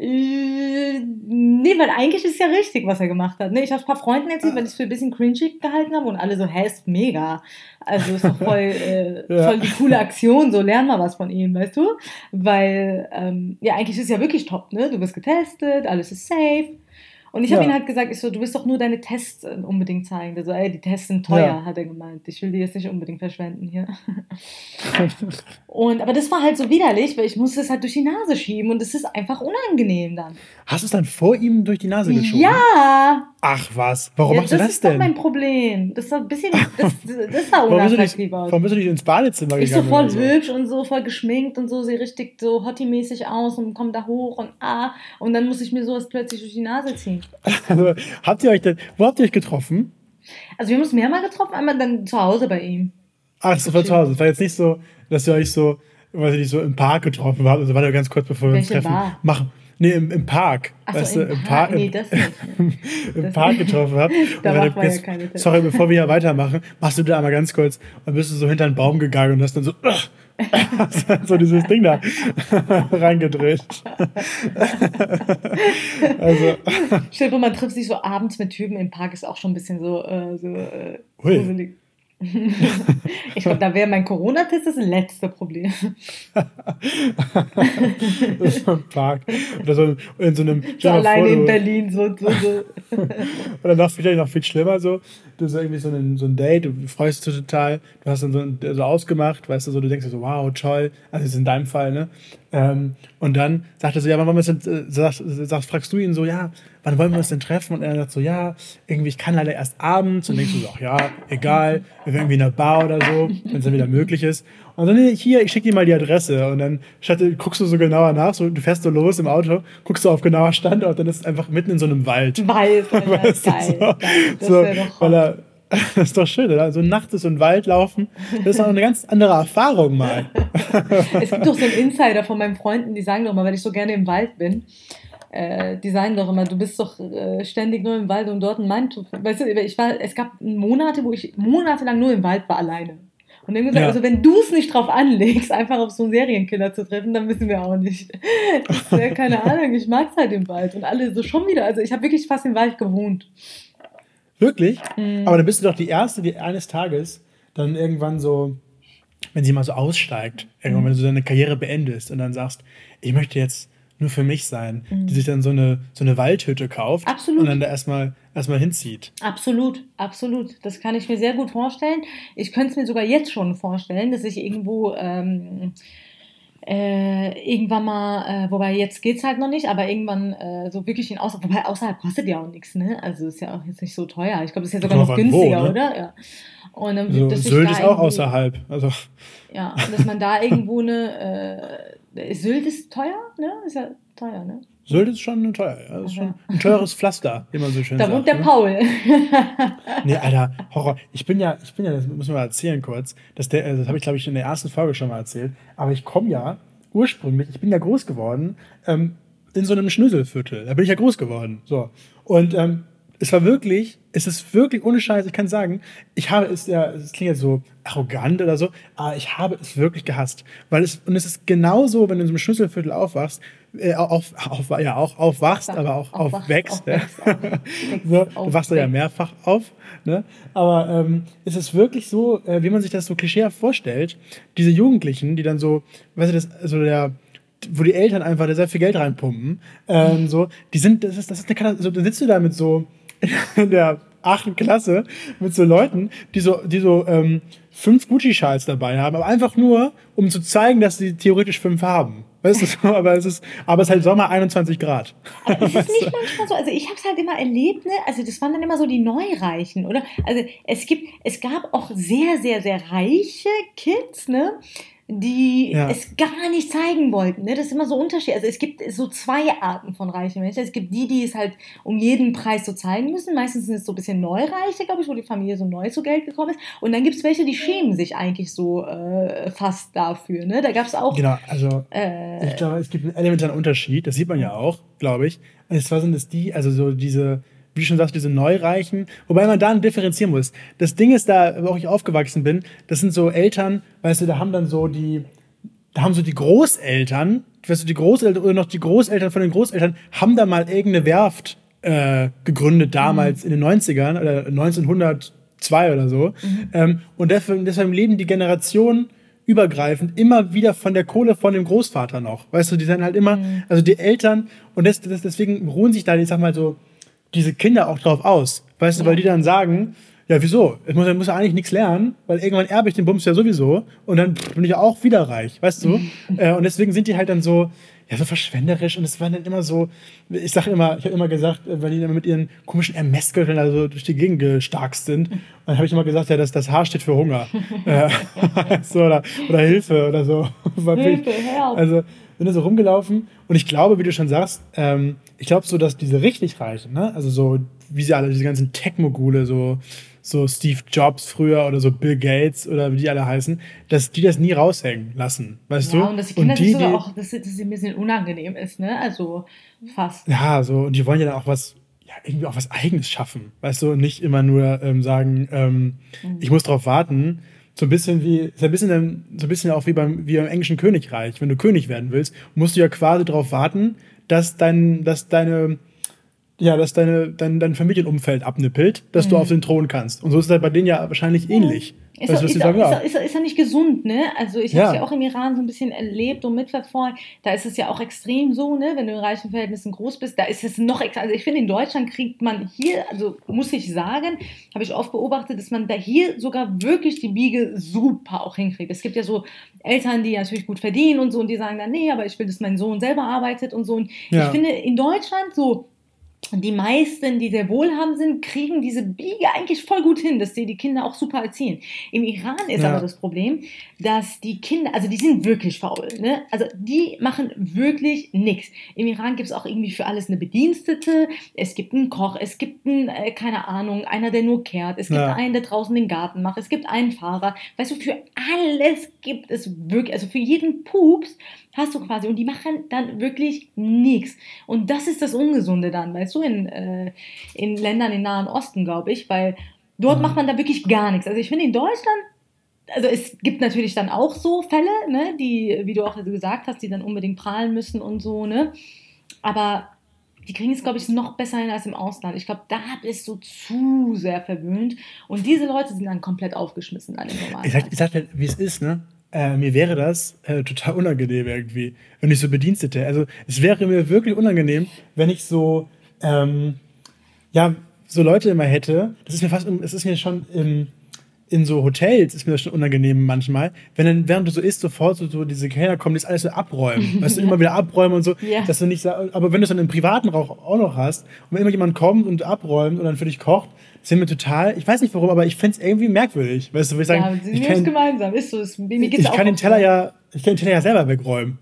Äh, nee, weil eigentlich ist ja richtig, was er gemacht hat. Nee, ich habe ein paar Freunden erzählt, ah. weil ich es für ein bisschen cringy gehalten habe und alle so, hä, ist mega. Also ist doch voll, äh, ja. voll die coole Aktion, so lern mal was von ihm, weißt du? Weil, ähm, ja, eigentlich ist es ja wirklich top, ne? Du wirst getestet, alles ist safe. Und ich habe ja. ihm halt gesagt, ich so, du willst doch nur deine Tests unbedingt zeigen. Also, ey, die Tests sind teuer, ja. hat er gemeint. Ich will die jetzt nicht unbedingt verschwenden hier. Und, aber das war halt so widerlich, weil ich musste es halt durch die Nase schieben und es ist einfach unangenehm dann. Hast du es dann vor ihm durch die Nase geschoben? Ja! Ach was, warum ja, machst du das, das denn? Das ist doch mein Problem. Das war ein bisschen, das, das sah unattraktiv aus. Warum bist du nicht ins Badezimmer gegangen? Ich so voll hübsch so. Und so voll geschminkt und so, sehe richtig so hottie-mäßig aus und komme da hoch und ah. Und dann muss ich mir sowas plötzlich durch die Nase ziehen. Also, habt ihr euch denn, wo habt ihr euch getroffen? Also wir haben uns mehrmal getroffen, einmal dann zu Hause bei ihm. Ach, so war zu Hause. Es war jetzt nicht so, dass ihr euch so, weiß ich nicht, so im Park getroffen habt. Also war da ganz kurz, bevor wir uns treffen. Bar? Machen. Nee, im, im Park. Ach weißt so, im, du, im Park. Park im, nee, das nicht. Im das Park getroffen habe. Da macht man ja keine Tipps. Sorry, bevor wir hier weitermachen, machst du da einmal ganz kurz und bist du so hinter einen Baum gegangen und hast dann so, so dieses Ding da reingedreht. Also. Stimmt, und man trifft sich so abends mit Typen im Park, ist auch schon ein bisschen so, äh, so äh, gruselig. Ich glaube, da wäre mein Corona-Test das letzte Problem. Das ist so ein Park. Oder so in so einem. So alleine vor, in Berlin. So, so, so. Oder noch, vielleicht noch viel schlimmer so. Du hast irgendwie so ein, so ein Date, du freust dich total. Du hast dann so, ein, so ausgemacht, weißt du, so, du denkst so, wow, toll. Also, das ist in deinem Fall, ne? Ähm, und dann sagt er so, ja, wann wollen wir uns denn, äh, sagst, sagst, fragst du ihn so, ja, wann wollen wir uns denn treffen? Und er sagt so, ja, irgendwie, ich kann leider erst abends. Und denkst du so, ach ja, egal, wir werden irgendwie in einer Bar oder so, wenn es dann wieder möglich ist. Und dann, nee, hier, ich schicke dir mal die Adresse. Und dann statt, guckst du so genauer nach, so, du fährst so los im Auto, guckst du auf genauer Standort, dann ist es einfach mitten in so einem Wald. Wald, weißt du, geil, so, geil, das so, wäre doch weil er, das ist doch schön, oder? So nachts durch so einen Wald laufen, das ist auch eine ganz andere Erfahrung mal. Es gibt doch so einen Insider von meinen Freunden, die sagen doch mal, weil ich so gerne im Wald bin, äh, die sagen doch immer, du bist doch äh, ständig nur im Wald und dort ein Mann zu... Weißt du, ich war, es gab Monate, wo ich monatelang nur im Wald war, alleine. Und dann gesagt, ja. also wenn du es nicht drauf anlegst, einfach auf so einen Serienkiller zu treffen, dann wissen wir auch nicht. Das ist, äh, keine Ahnung, ich mag es halt im Wald. Und alle so schon wieder, also ich habe wirklich fast im Wald gewohnt. Wirklich? Mhm. Aber dann bist du doch die Erste, die eines Tages dann irgendwann so, wenn sie mal so aussteigt, irgendwann, mhm. wenn du deine Karriere beendest und dann sagst, ich möchte jetzt nur für mich sein, mhm. die sich dann so eine, so eine Waldhütte kauft absolut. Und dann da erstmal, erstmal hinzieht. Absolut, absolut. Das kann ich mir sehr gut vorstellen. Ich könnte es mir sogar jetzt schon vorstellen, dass ich irgendwo... Ähm Äh, irgendwann mal, äh, wobei jetzt geht's halt noch nicht, aber irgendwann äh, so wirklich in Außerhalb, wobei außerhalb kostet ja auch nichts, ne? Also ist ja auch jetzt nicht so teuer. Ich glaube, das ist ja sogar noch günstiger, wo, ne? Oder? Ja. Und dann, also, Sylt ist auch außerhalb. Also. Ja, dass man da irgendwo eine, äh, Sylt ist teuer, ne? Ist ja teuer, ne? Sylt ist schon teuer, ja. Ist schon ein teures Pflaster, wie man so schön da sagt. Da wohnt der ne? Paul. Nee, Alter, Horror. Ich bin ja, ich bin ja, das müssen wir mal erzählen kurz, dass der, das habe ich, glaube ich, in der ersten Folge schon mal erzählt, aber ich komme ja ursprünglich, ich bin ja groß geworden, ähm, in so einem Schnöselviertel. Da bin ich ja groß geworden. So. Und ähm, es war wirklich, es ist wirklich ohne Scheiß, ich kann sagen, ich habe es ja, es klingt jetzt so arrogant oder so, aber ich habe es wirklich gehasst. Weil es, und es ist genauso, wenn du in so einem Schnöselviertel aufwachst, äh, auf, auf, ja, auch aufwachst, Wach, aber auch aufwächst. Auf auf ja. so, du wachst ja mehrfach auf. Ne? Aber ähm, es ist wirklich so, äh, wie man sich das so klischeehaft vorstellt, diese Jugendlichen, die dann so, weißt du, das, also der, wo die Eltern einfach da sehr viel Geld reinpumpen, ähm, so, die sind, das ist, das ist eine Katastrophe, dann sitzt du da mit so, in der achten Klasse mit so Leuten, die so, die so ähm, fünf Gucci-Schals dabei haben, aber einfach nur, um zu zeigen, dass sie theoretisch fünf haben. Weißt du so? Aber es ist, aber es ist halt Sommer, einundzwanzig Grad. Aber ist es nicht manchmal so? Also ich habe es halt immer erlebt, ne? Also das waren dann immer so die Neureichen, oder? Also es gibt, es gab auch sehr, sehr, sehr reiche Kids, ne? Die ja. es gar nicht zeigen wollten. Ne? Das ist immer so unterschiedlich. Also es gibt so zwei Arten von reichen Menschen. Es gibt die, die es halt um jeden Preis so zeigen müssen. Meistens sind es so ein bisschen Neureiche, glaube ich, wo die Familie so neu zu Geld gekommen ist. Und dann gibt es welche, die schämen sich eigentlich so äh, fast dafür. Ne? Da gab es auch... Genau, also äh, ich glaube, es gibt einen elementaren Unterschied. Das sieht man ja auch, glaube ich. Und zwar sind es die, also so diese... wie du schon sagst, diese Neureichen, wobei man da differenzieren muss. Das Ding ist da, wo ich aufgewachsen bin, das sind so Eltern, weißt du, da haben dann so die, da haben so die Großeltern, weißt du, die Großeltern oder noch die Großeltern von den Großeltern haben da mal irgendeine Werft äh, gegründet, damals mhm. in den neunzigern oder neunzehnhundertzwei oder so. Mhm. Ähm, und deswegen, deswegen leben die Generationen übergreifend immer wieder von der Kohle von dem Großvater noch. Weißt du, die sind halt immer, mhm. also die Eltern, und das, das, deswegen ruhen sich da, ich sag mal so, diese Kinder auch drauf aus, weißt du, weil die dann sagen, ja wieso, ich muss, ich muss ja eigentlich nichts lernen, weil irgendwann erbe ich den Bums ja sowieso und dann bin ich ja auch wieder reich, weißt du, äh, und deswegen sind die halt dann so, ja so verschwenderisch und es waren dann immer so, ich sag immer, ich habe immer gesagt, weil die dann mit ihren komischen Ermessgürteln also durch die Gegend gestarkst sind, und dann habe ich immer gesagt, ja das, das Haar steht für Hunger, äh, so, oder, oder Hilfe oder so, Hilfe, also sind da so rumgelaufen und ich glaube, wie du schon sagst, ähm, ich glaube so, dass diese richtig Reichen, ne? Also so, wie sie alle, diese ganzen Tech-Mogule, so, so Steve Jobs früher oder so Bill Gates oder wie die alle heißen, dass die das nie raushängen lassen, weißt ja, du? Ja, und dass die Kinder sich sogar auch, dass das ein bisschen unangenehm ist, ne? Also fast. Ja, so, und die wollen ja dann auch was, ja, irgendwie auch was Eigenes schaffen, weißt du? Und nicht immer nur ähm, sagen, ähm, mhm. ich muss drauf warten. So ein bisschen wie, ist ein bisschen, so ein bisschen auch wie beim, wie beim englischen Königreich. Wenn du König werden willst, musst du ja quasi darauf warten, dass dein, dass deine, ja, dass deine, dein, dein Familienumfeld abnippelt, dass mhm. du auf den Thron kannst. Und so ist es halt bei denen ja wahrscheinlich mhm. ähnlich. Ist ja ist auch, ist, ist, ist nicht gesund, ne? Also ich ja. habe es ja auch im Iran so ein bisschen erlebt und mitverfolgt. Da ist es ja auch extrem so, ne? Wenn du in reichen Verhältnissen groß bist, da ist es noch extrem. Also ich finde, in Deutschland kriegt man hier, also muss ich sagen, habe ich oft beobachtet, dass man da hier sogar wirklich die Biege super auch hinkriegt. Es gibt ja so Eltern, die natürlich gut verdienen und so und die sagen dann, nee, aber ich will, dass mein Sohn selber arbeitet und so. Und ja. ich finde, in Deutschland so... die meisten, die sehr wohlhabend sind, kriegen diese Biege eigentlich voll gut hin, dass die die Kinder auch super erziehen. Im Iran ist ja. aber das Problem, dass die Kinder, also die sind wirklich faul, ne? Also die machen wirklich nichts. Im Iran gibt es auch irgendwie für alles eine Bedienstete, es gibt einen Koch, es gibt einen, äh, keine Ahnung, einer, der nur kehrt, es gibt ja. einen, der draußen den Garten macht, es gibt einen Fahrer. Weißt du, für alles gibt es wirklich, also für jeden Pups hast du quasi, und die machen dann wirklich nichts. Und das ist das Ungesunde dann, weißt du, in, äh, in Ländern im Nahen Osten, glaube ich, weil dort mhm. macht man da wirklich gar nichts. Also ich finde in Deutschland, also es gibt natürlich dann auch so Fälle, ne, die, wie du auch gesagt hast, die dann unbedingt prahlen müssen und so, ne, aber die kriegen es, glaube ich, noch besser hin als im Ausland. Ich glaube, da bist du zu sehr verwöhnt und diese Leute sind dann komplett aufgeschmissen an den normalen. Ich sag, ich sag halt, wie es ist, ne? Äh, mir wäre das äh, total unangenehm irgendwie, wenn ich so Bedienstete, also es wäre mir wirklich unangenehm, wenn ich so, ähm, ja, so Leute immer hätte, das ist mir fast, es ist mir schon im, in so Hotels ist mir das schon unangenehm manchmal, wenn dann, während du so isst, sofort so, so diese Kellner kommen, die das alles so abräumen, weißt du, immer wieder abräumen und so, yeah. dass du nicht, aber wenn du es dann im privaten Rauch auch noch hast und wenn immer jemand kommt und abräumt und dann für dich kocht, sind wir total, ich weiß nicht warum, aber ich find's irgendwie merkwürdig, weißt du, würde ich sagen, ja, ich kann, gemeinsam, ist so, mir geht's ich auch kann den Teller ja, ich kann den Teller ja selber wegräumen,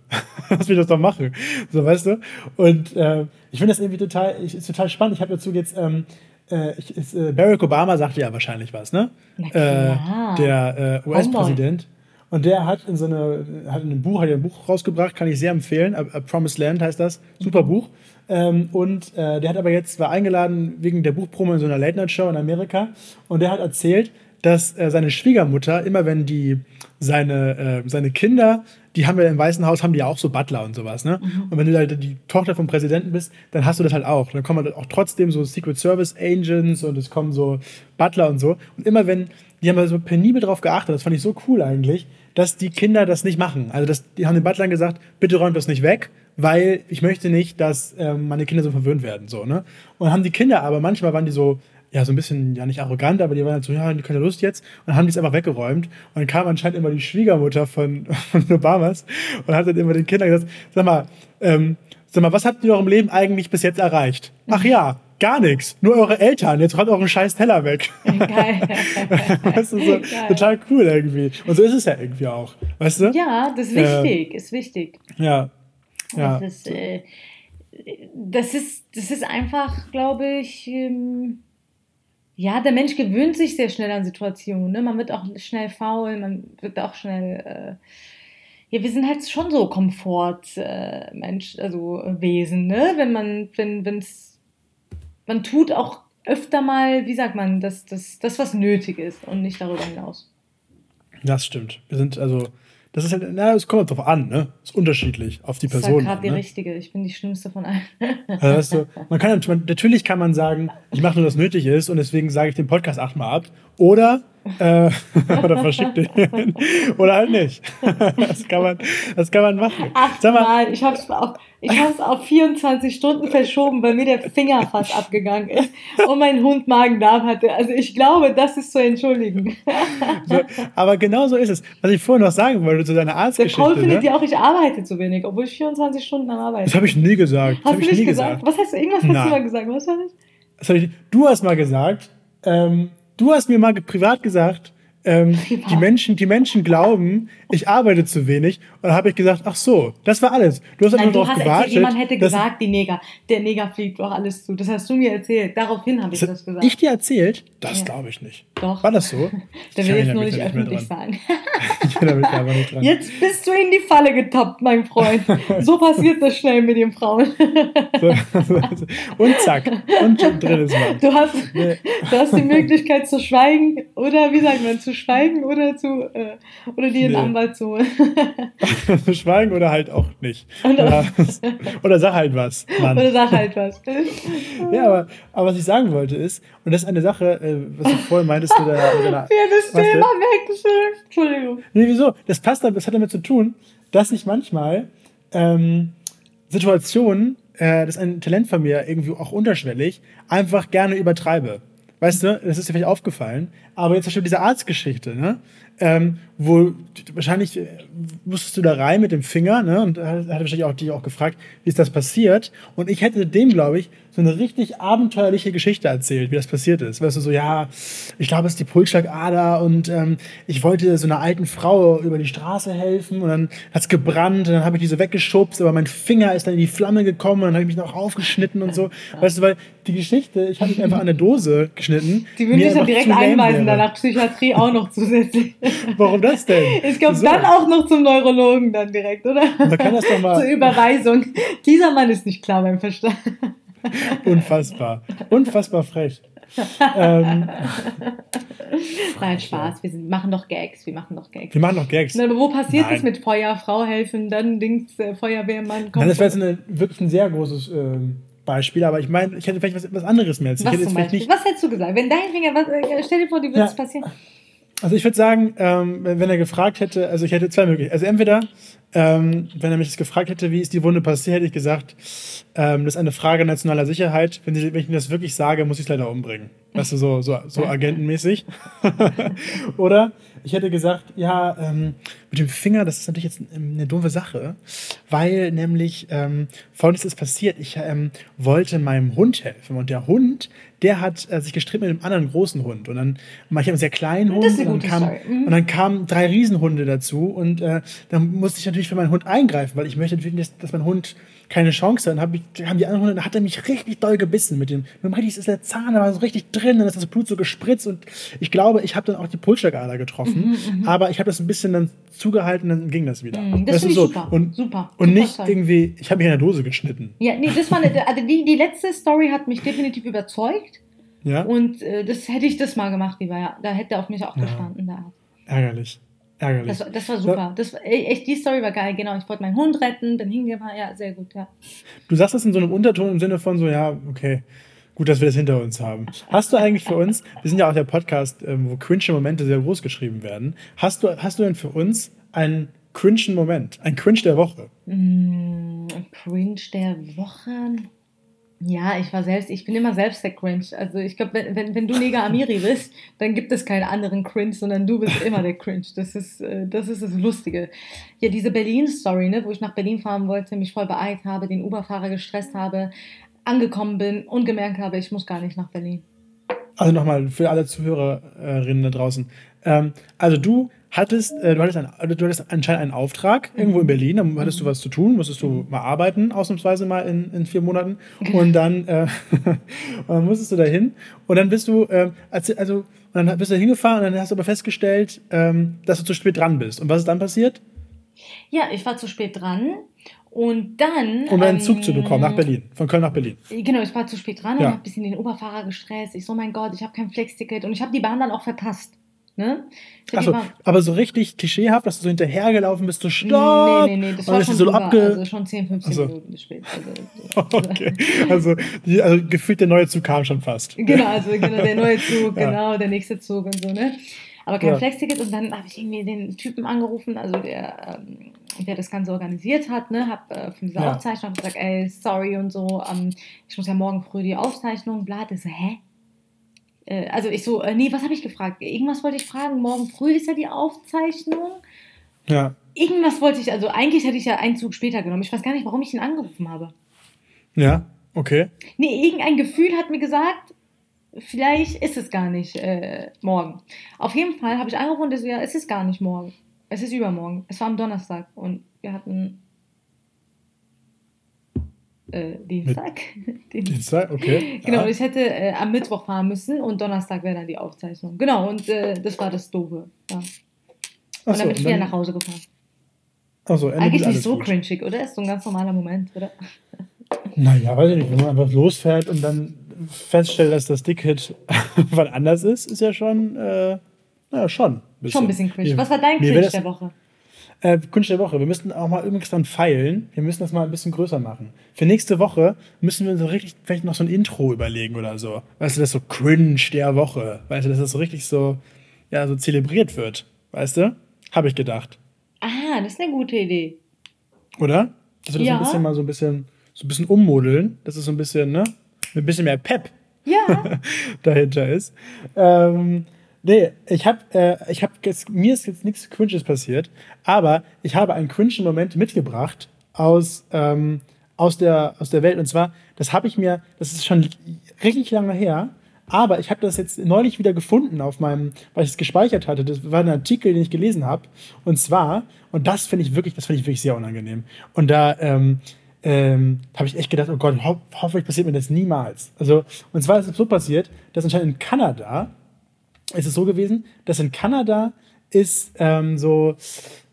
lass mich das doch machen, so, weißt du, und äh, ich finde das irgendwie total, ich, ist total spannend, ich habe dazu jetzt, ähm, äh, ich, ist, äh, Barack Obama sagte ja wahrscheinlich was, ne, äh, der äh, U S-Präsident, Und der hat in so eine, hat in einem Buch, hat ein Buch rausgebracht, kann ich sehr empfehlen. A, A Promised Land heißt das, super Buch. Ähm, und äh, der hat aber jetzt, war eingeladen wegen der Buchpromo in so einer Late-Night-Show in Amerika. Und der hat erzählt, dass äh, seine Schwiegermutter, immer wenn die seine, äh, seine Kinder, die haben ja im Weißen Haus, haben die ja auch so Butler und sowas, ne? Mhm. Und wenn du halt die Tochter vom Präsidenten bist, dann hast du das halt auch. Dann kommen halt auch trotzdem so Secret Service Agents und es kommen so Butler und so. Und immer wenn, die haben da so penibel drauf geachtet, das fand ich so cool eigentlich, dass die Kinder das nicht machen. Also das, die haben den Butlern gesagt, bitte räumt das nicht weg, weil ich möchte nicht, dass ähm, meine Kinder so verwöhnt werden, so, ne? Und haben die Kinder aber, manchmal waren die so, ja, so ein bisschen, ja, nicht arrogant, aber die waren halt so, ja, die können ja Lust jetzt. Und dann haben die es einfach weggeräumt. Und dann kam anscheinend immer die Schwiegermutter von, von Obamas und hat dann immer den Kindern gesagt, sag mal, ähm, sag mal, was habt ihr in eurem Leben eigentlich bis jetzt erreicht? Ach ja, gar nichts. Nur eure Eltern. Jetzt räumt euren scheiß Teller weg. Geil. Weißt du, so, geil. Total cool irgendwie. Und so ist es ja irgendwie auch. Weißt du? Ja, das ist wichtig. Äh, ist wichtig. Ja. Ja. Das ist, äh, das ist, das ist einfach, glaube ich, ähm ja, der Mensch gewöhnt sich sehr schnell an Situationen, ne? Man wird auch schnell faul, man wird auch schnell, äh ja, wir sind halt schon so Komfort-Mensch, äh, also äh, Wesen, ne? Wenn man, wenn, wenn's, man tut auch öfter mal, wie sagt man, das, das, das, was nötig ist und nicht darüber hinaus. Das stimmt. Wir sind, also, das ist halt, na, es kommt drauf an, ne? Es ist unterschiedlich auf die das Person. Ich bin gerade die, ne, richtige, ich bin die Schlimmste von allen. Also, weißt du, man kann, man, natürlich kann man sagen, ich mache nur, was nötig ist und deswegen sage ich den Podcast achtmal ab. Oder, äh, oder verschieb den hin. Oder halt nicht. Das kann man, das kann man machen. Achtmal, ich habe es auf, auf vierundzwanzig Stunden verschoben, weil mir der Finger fast abgegangen ist und mein Hund Magen-Darm hatte. Also ich glaube, das ist zu entschuldigen. So, aber genau so ist es. Was ich vorhin noch sagen wollte zu deiner Arztgeschichte. Der Paul findet, ne, ja auch, ich arbeite zu wenig, obwohl ich vierundzwanzig Stunden am Arbeiten bin. Das habe ich nie gesagt. Hast du nicht gesagt? gesagt? Was hast du, irgendwas hast du mal gesagt? Was war das? Du hast mal gesagt, ähm, du hast mir mal privat gesagt, ähm, privat. Die, Menschen, die Menschen glauben, ich arbeite zu wenig. Und da habe ich gesagt, ach so, das war alles. Du hast einfach darauf gewartet. Erzählt, jemand hätte gesagt, die Neger, der Neger fliegt doch alles zu. Das hast du mir erzählt. Daraufhin habe ich das, das gesagt. Ich dir erzählt? Das, ja, glaube ich nicht. Doch. War das so? Da will ich jetzt nur nicht öffentlich sagen. Ich bin damit aber nicht dran. Jetzt bist du in die Falle getappt, mein Freund. So passiert das schnell mit den Frauen. Und zack. Und schon drin ist man. Du hast, nee. du hast die Möglichkeit zu schweigen oder, wie sagt man, zu schweigen oder zu äh, oder dir einen, nee, Anwalt zu holen. Schweigen oder halt auch nicht. Oder, oder sag halt was, Mann. Oder sag halt was. Ja, aber, aber was ich sagen wollte ist, und das ist eine Sache, äh, was du vorhin meintest, du da... da ja, das Thema weggeschifft. Entschuldigung. Nee, wieso? Das passt, das hat damit zu tun, dass ich manchmal ähm, Situationen, äh, das ist ein Talent von mir, irgendwie auch unterschwellig, einfach gerne übertreibe. Weißt du, das ist dir vielleicht aufgefallen, aber jetzt hast du diese Arztgeschichte, ne? Ähm, wo wahrscheinlich musstest du da rein mit dem Finger, ne? Und da hat wahrscheinlich auch dich auch gefragt, wie ist das passiert? Und ich hätte dem, glaube ich, so eine richtig abenteuerliche Geschichte erzählt, wie das passiert ist. Weißt du, so, ja, ich glaube, es ist die Pulsschlagader und ähm, ich wollte so einer alten Frau über die Straße helfen und dann hat es gebrannt und dann habe ich die so weggeschubst, aber mein Finger ist dann in die Flamme gekommen und dann habe ich mich noch aufgeschnitten und so. Weißt du, weil die Geschichte, ich habe mich einfach an der Dose geschnitten. Die würde ich dann direkt einweisen, danach Psychiatrie auch noch zusätzlich. Warum das denn? Es kommt so dann auch noch zum Neurologen dann direkt, oder? Man kann das doch mal. Zur Überweisung. Dieser Mann ist nicht klar beim Verstand. Unfassbar. Unfassbar frech. ähm. Nein, Spaß. Wir sind, machen noch Gags. Wir machen noch Gags. Wir machen noch Gags. Na, aber wo passiert Nein. das mit Feuerfrau helfen, dann Dings, äh, Feuerwehrmann? Kommt. Nein, das wäre jetzt eine, wirklich ein sehr großes... Ähm Beispiel, aber ich meine, ich hätte vielleicht was, was anderes mehr. Was, ich hätte jetzt vielleicht nicht, was hättest du gesagt? Wenn dein Finger, was, stell dir vor, die würde es ja, passieren. Also ich würde sagen, ähm, wenn er gefragt hätte, also ich hätte zwei Möglichkeiten. Also entweder, ähm, wenn er mich jetzt gefragt hätte, wie ist die Wunde passiert, hätte ich gesagt, ähm, das ist eine Frage nationaler Sicherheit. Wenn, sie, wenn ich ihm das wirklich sage, muss ich es leider umbringen. Weißt du, so, so, so agentenmäßig. Oder ich hätte gesagt, ja, ähm, mit dem Finger, das ist natürlich jetzt eine doofe Sache, weil nämlich ähm, Folgendes ist passiert. Ich ähm, wollte meinem Hund helfen und der Hund, der hat äh, sich gestritten mit einem anderen großen Hund und dann, ich habe einen sehr kleinen Hund und dann, kam, und dann kamen drei Riesenhunde dazu und äh, dann musste ich natürlich für meinen Hund eingreifen, weil ich möchte natürlich nicht, dass mein Hund keine Chance hat. Und hab ich, haben die anderen Hunde, dann hat er mich richtig doll gebissen mit dem, mit dem richtig, ist der Zahn, da war so richtig drin, dann ist das Blut so gespritzt und ich glaube, ich habe dann auch die Pulsschlagader getroffen, aber ich habe das ein bisschen dann zugehalten, dann ging das wieder. Mm, das das finde ich so. super. Und, super. und super nicht toll. irgendwie, ich habe mich in der Dose geschnitten. Ja, nee, das war eine, also die, die letzte Story hat mich definitiv überzeugt. Ja. Und äh, das hätte ich das mal gemacht, lieber. Ja. Da hätte er auf mich auch ja. gestanden. Da. Ärgerlich. Ärgerlich. Das, das war super. Ja. Das, echt, die Story war geil, genau. Ich wollte meinen Hund retten, dann hing der mal, ja, sehr gut, ja. Du sagst das in so einem Unterton im Sinne von so, ja, okay, gut, dass wir das hinter uns haben. Hast du eigentlich für uns, wir sind ja auch der Podcast, wo cringe Momente sehr groß geschrieben werden, hast du, hast du denn für uns einen cringen Moment, einen Cringe der Woche? Mm, Cringe der Woche? Ja, ich war selbst, ich bin immer selbst der Cringe. Also ich glaube, wenn, wenn, wenn du Nega Amiri bist, dann gibt es keinen anderen Cringe, sondern du bist immer der Cringe. Das ist das, ist das Lustige. Ja, diese Berlin-Story, ne, wo ich nach Berlin fahren wollte, mich voll beeilt habe, den Uber-Fahrer gestresst habe, angekommen bin und gemerkt habe, ich muss gar nicht nach Berlin. Also nochmal für alle Zuhörerinnen da draußen. Ähm, also du hattest, äh, du, hattest ein, du hattest anscheinend einen Auftrag irgendwo in Berlin, da hattest du was zu tun, musstest du mal arbeiten, ausnahmsweise mal in, in vier Monaten und dann, äh, und dann musstest du da hin und dann bist du, äh, also und dann bist du hingefahren und dann hast du aber festgestellt, ähm, dass du zu spät dran bist. Und was ist dann passiert? Ja, ich war zu spät dran. Und dann... Um einen ähm, Zug zu bekommen, nach Berlin, von Köln nach Berlin. Genau, ich war zu spät dran ja. und habe ein bisschen den Oberfahrer gestresst. Ich so, mein Gott, ich habe kein Flex-Ticket. Und ich habe die Bahn dann auch verpasst. Ne? Achso, aber so richtig klischeehaft, dass du so hinterhergelaufen bist, so stopp! Nee, nee, nee, das war schon, so drüber, abge- also schon zehn, fünfzehn also. Minuten spät. Also, okay, also, die, also gefühlt der neue Zug kam schon fast. Genau, also genau, der neue Zug, ja. genau, der nächste Zug und so, ne? Aber kein ja. Flex-Ticket. Und dann habe ich irgendwie den Typen angerufen, also der, ähm, der das Ganze organisiert hat, ne, habe äh, von dieser ja. Aufzeichnung gesagt, ey, sorry und so, ähm, ich muss ja morgen früh die Aufzeichnung, bla, das so, hä? Äh, also ich so, äh, nee, was habe ich gefragt? Irgendwas wollte ich fragen, morgen früh ist ja die Aufzeichnung. Ja. Irgendwas wollte ich, also eigentlich hätte ich ja einen Zug später genommen. Ich weiß gar nicht, warum ich ihn angerufen habe. Ja, okay. Nee, irgendein Gefühl hat mir gesagt, vielleicht ist es gar nicht äh, morgen. Auf jeden Fall habe ich angerufen, dass, ja, es ist gar nicht morgen. Es ist übermorgen. Es war am Donnerstag und wir hatten äh, Dienstag. Dienstag, okay. Genau, ja. Ich hätte äh, am Mittwoch fahren müssen und Donnerstag wäre dann die Aufzeichnung. Genau, und äh, das war das Doofe. Ja. Ach und dann bin ich wieder nach Hause gefahren. Achso, eigentlich nicht so cringy, oder? Ist so ein ganz normaler Moment, oder? Naja, weiß ich nicht. Wenn man einfach losfährt und dann feststellt, dass das Ticket was anders ist, ist ja schon... Äh Ja, schon. Bisschen. Schon ein bisschen cringe. Was war dein Cringe der Woche? Äh, Cringe der Woche. Wir müssen auch mal übrigens dann feilen. Wir müssen das mal ein bisschen größer machen. Für nächste Woche müssen wir so richtig, vielleicht noch so ein Intro überlegen oder so. Weißt du, das so Cringe der Woche. Weißt du, dass das so richtig so, ja, so zelebriert wird. Weißt du? Habe ich gedacht. Ah, das ist eine gute Idee. Oder? Dass wir das ja. ein bisschen mal so ein bisschen, so ein bisschen ummodeln. Das ist so ein bisschen, ne? Mit ein bisschen mehr Pep ja. dahinter ist. Ähm. Nee, ich hab, äh, ich hab jetzt, mir ist jetzt nichts Cringes passiert, aber ich habe einen Cringe-Moment mitgebracht aus, ähm, aus, der, aus der Welt. Und zwar, das habe ich mir, das ist schon richtig lange her, aber ich habe das jetzt neulich wieder gefunden auf meinem, weil ich es gespeichert hatte. Das war ein Artikel, den ich gelesen habe. Und zwar, und das finde ich wirklich, das finde ich wirklich sehr unangenehm. Und da ähm, ähm, habe ich echt gedacht, oh Gott, ho- hoffentlich passiert mir das niemals. Also, und zwar ist es so passiert, dass anscheinend in Kanada es ist so gewesen, dass in Kanada ist ähm, so,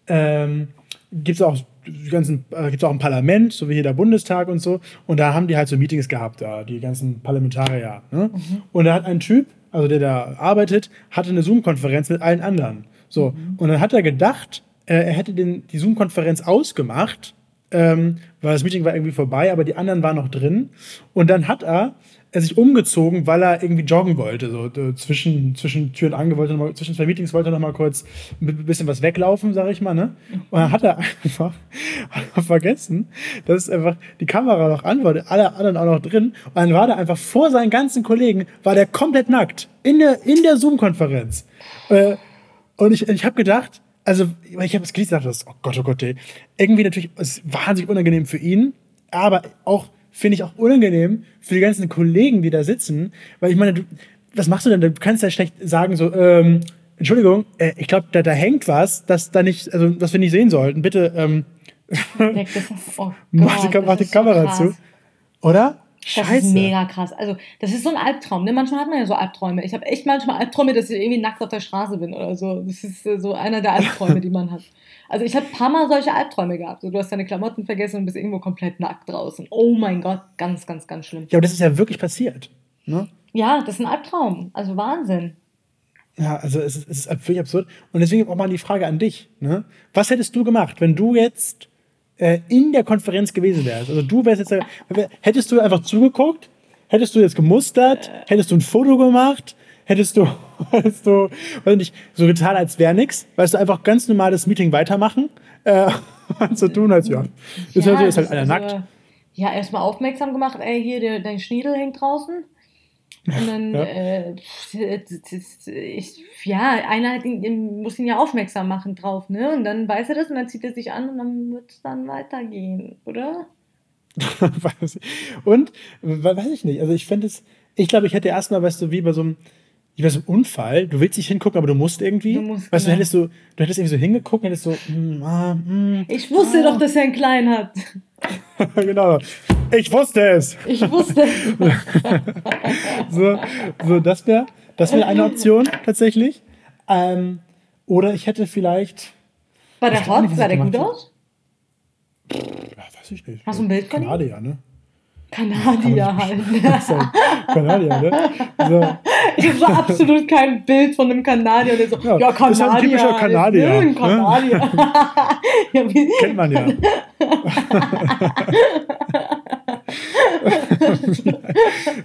ähm, gibt es auch, äh, auch ein Parlament, so wie hier der Bundestag und so, und da haben die halt so Meetings gehabt, da die ganzen Parlamentarier. Ne? Mhm. Und da hat ein Typ, also der da arbeitet, hatte eine Zoom-Konferenz mit allen anderen. So. Mhm. Und dann hat er gedacht, äh, er hätte den, die Zoom-Konferenz ausgemacht, ähm, weil das Meeting war irgendwie vorbei, aber die anderen waren noch drin. Und dann hat er Er sich umgezogen, weil er irgendwie joggen wollte, so äh, zwischen, zwischen Türen angewollt, noch mal, zwischen zwei Meetings wollte er noch mal kurz ein bisschen was weglaufen, sage ich mal, ne? Und dann hat er einfach vergessen, dass einfach die Kamera noch an war, alle anderen auch noch drin, und dann war der einfach vor seinen ganzen Kollegen, war der komplett nackt, in der, in der Zoom-Konferenz. Äh, und ich, ich habe gedacht, also, ich habe es gelesen, dachte, oh Gott, oh Gott, ey. Irgendwie natürlich, es ist wahnsinnig unangenehm für ihn, aber auch finde ich auch unangenehm für die ganzen Kollegen, die da sitzen, weil ich meine, du, was machst du denn? Du kannst ja schlecht sagen so, ähm, Entschuldigung, äh, ich glaube, da, da hängt was, das da nicht, also was wir nicht sehen sollten. Bitte ähm, oh Gott, mach die, mach die Kamera so zu, oder? Scheiße. Das ist mega krass. Also, das ist so ein Albtraum. Ne? Manchmal hat man ja so Albträume. Ich habe echt manchmal Albträume, dass ich irgendwie nackt auf der Straße bin oder so. Das ist äh, so einer der Albträume, die man hat. Also, ich habe ein paar Mal solche Albträume gehabt. So, du hast deine Klamotten vergessen und bist irgendwo komplett nackt draußen. Oh mein Gott, ganz, ganz, ganz schlimm. Ja, aber das ist ja wirklich passiert. Ne? Ja, das ist ein Albtraum. Also, Wahnsinn. Ja, also, es ist, es ist völlig absurd. Und deswegen auch mal die Frage an dich. Ne? Was hättest du gemacht, wenn du jetzt in der Konferenz gewesen wärst? Also du wärst jetzt, hättest du einfach zugeguckt, hättest du jetzt gemustert, hättest du ein Foto gemacht, hättest du, hättest du, weiß nicht, so getan, als wäre nix, weißt du, einfach ganz normales Meeting weitermachen äh, und so tun, als ja, ist, ja, also, ist halt einer also, nackt. Ja, erstmal aufmerksam gemacht, ey, hier, der, dein Schniedel hängt draußen. Und dann, ja, äh, ich, ja einer hat ihn, muss ihn ja aufmerksam machen drauf, ne? Und dann weiß er das und dann zieht er sich an und dann wird es dann weitergehen, oder? Und, weiß ich nicht, also ich fände es, ich glaube, ich hätte erstmal, weißt du, wie bei so einem, ich weiß, ein Unfall, du willst nicht hingucken, aber du musst irgendwie. Du musst, weißt genau. du, hättest so, du hättest irgendwie so hingeguckt, hättest so, mm, ah, mm, ich wusste ah. doch, dass er einen Kleinen hat. Genau. Ich wusste es. Ich wusste es. so, so, das wäre das wär eine Option tatsächlich. Ähm, oder ich hätte vielleicht. War der Hot? Sah der gut aus? Ja, weiß ich nicht. Hast du ein Bild von ihm? Kanadier, ne? Kanadier halt. Kanadier, ne? So. Ich habe so absolut kein Bild von einem Kanadier. Der so, ja, ja, Kanadier. Das ist ein typischer Kanadier. Ein ne? Kanadier. Ja, kennt man ja.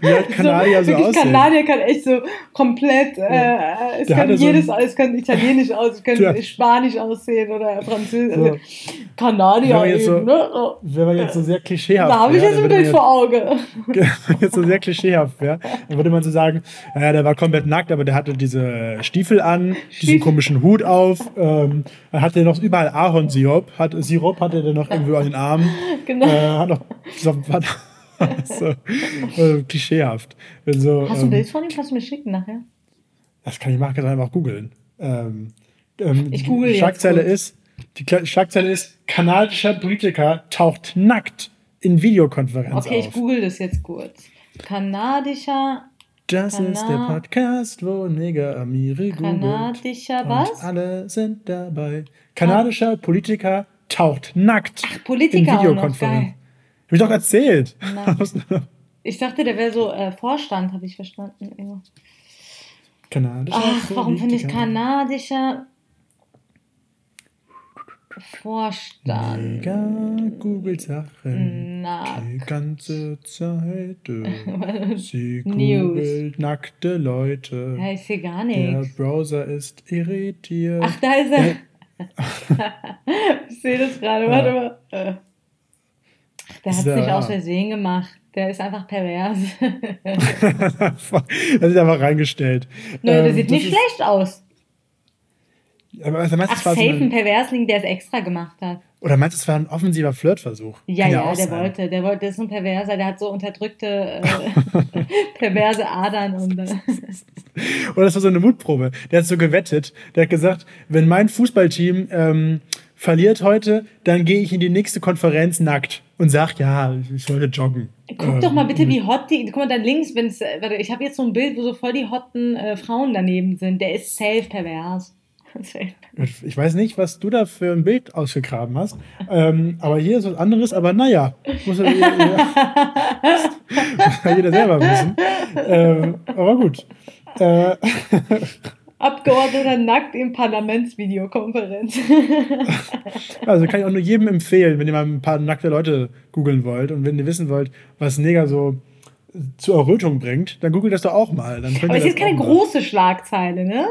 Wie hat Kanadier so, so aussehen? Kanadier kann echt so komplett, ja. äh, es, kann jedes, so es kann italienisch aus, es kann ja. spanisch aussehen oder französisch. So. Also Kanadier eben, so, ne? Wenn man jetzt so sehr klischeehaft. Da habe ich ja, jetzt ein Bild vor Auge. Jetzt so sehr klischeehaft, ja. Dann würde man so sagen, naja, der war komplett nackt, aber der hatte diese Stiefel an, Stiefel. diesen komischen Hut auf, ähm, hatte noch überall Ahornsirup, hat, Sirup hatte der noch irgendwo an den Armen. Genau. Äh, hat noch so, hat, so, also, klischeehaft. Also, hast du ein Bild ähm, von ihm? Kannst du mir schicken nachher? Das kann ich machen, kann ich einfach googeln. Ähm, ähm, ich google die Schlagzeile ist, die Kla- Schlagzeile ist, kanadischer Politiker taucht nackt in Videokonferenz okay, auf. Okay, ich google das jetzt kurz. Kanadischer. Das Kana- ist der Podcast, wo Nega Amiri googelt. Kanadischer was? Und alle sind dabei. Kanadischer Politiker taucht nackt Ach, Politiker in Videokonferenz. Hab ich doch erzählt. Ich dachte, der wäre so äh, Vorstand, habe ich verstanden. Ja. Kanadischer. Ach, warum finde ich kanadischer Vorstand? Mega Google-Sachen. Nackt. Die ganze Zeit. Sie googelt News. Nackte Leute. Ja, ich sehe gar nichts. Der Browser ist irritiert. Ach, da ist er. Ich sehe das gerade. Warte ja. mal. Äh. Der hat es nicht aus Versehen gemacht. Der ist einfach pervers. Das ist einfach reingestellt. Nö, der ähm, sieht nicht schlecht aus. Aber, also Ach, safe so ein Perversling, der es extra gemacht hat. Oder meinst du, es war ein offensiver Flirtversuch? Ja, Kann ja, der, der wollte. Der wollte, das ist ein Perverser, der hat so unterdrückte, äh, perverse Adern. Und, äh. Oder das war so eine Mutprobe. Der hat so gewettet. Der hat gesagt, wenn mein Fußballteam ähm, verliert heute, dann gehe ich in die nächste Konferenz nackt und sag, ja, ich sollte joggen. Guck ähm, doch mal bitte, wie hot die, guck mal da links, wenn's, warte, ich habe jetzt so ein Bild, wo so voll die hotten äh, Frauen daneben sind. Der ist safe pervers. Ich weiß nicht, was du da für ein Bild ausgegraben hast, ähm, aber hier ist was anderes, aber naja, muss ja jeder, jeder selber wissen. Ähm, aber gut. Äh, Abgeordneter nackt im Parlamentsvideokonferenz. Also kann ich auch nur jedem empfehlen, wenn ihr mal ein paar nackte Leute googeln wollt und wenn ihr wissen wollt, was Nega so zur Errötung bringt, dann googelt das doch auch mal. Dann Aber es ist keine große Schlagzeile, ne?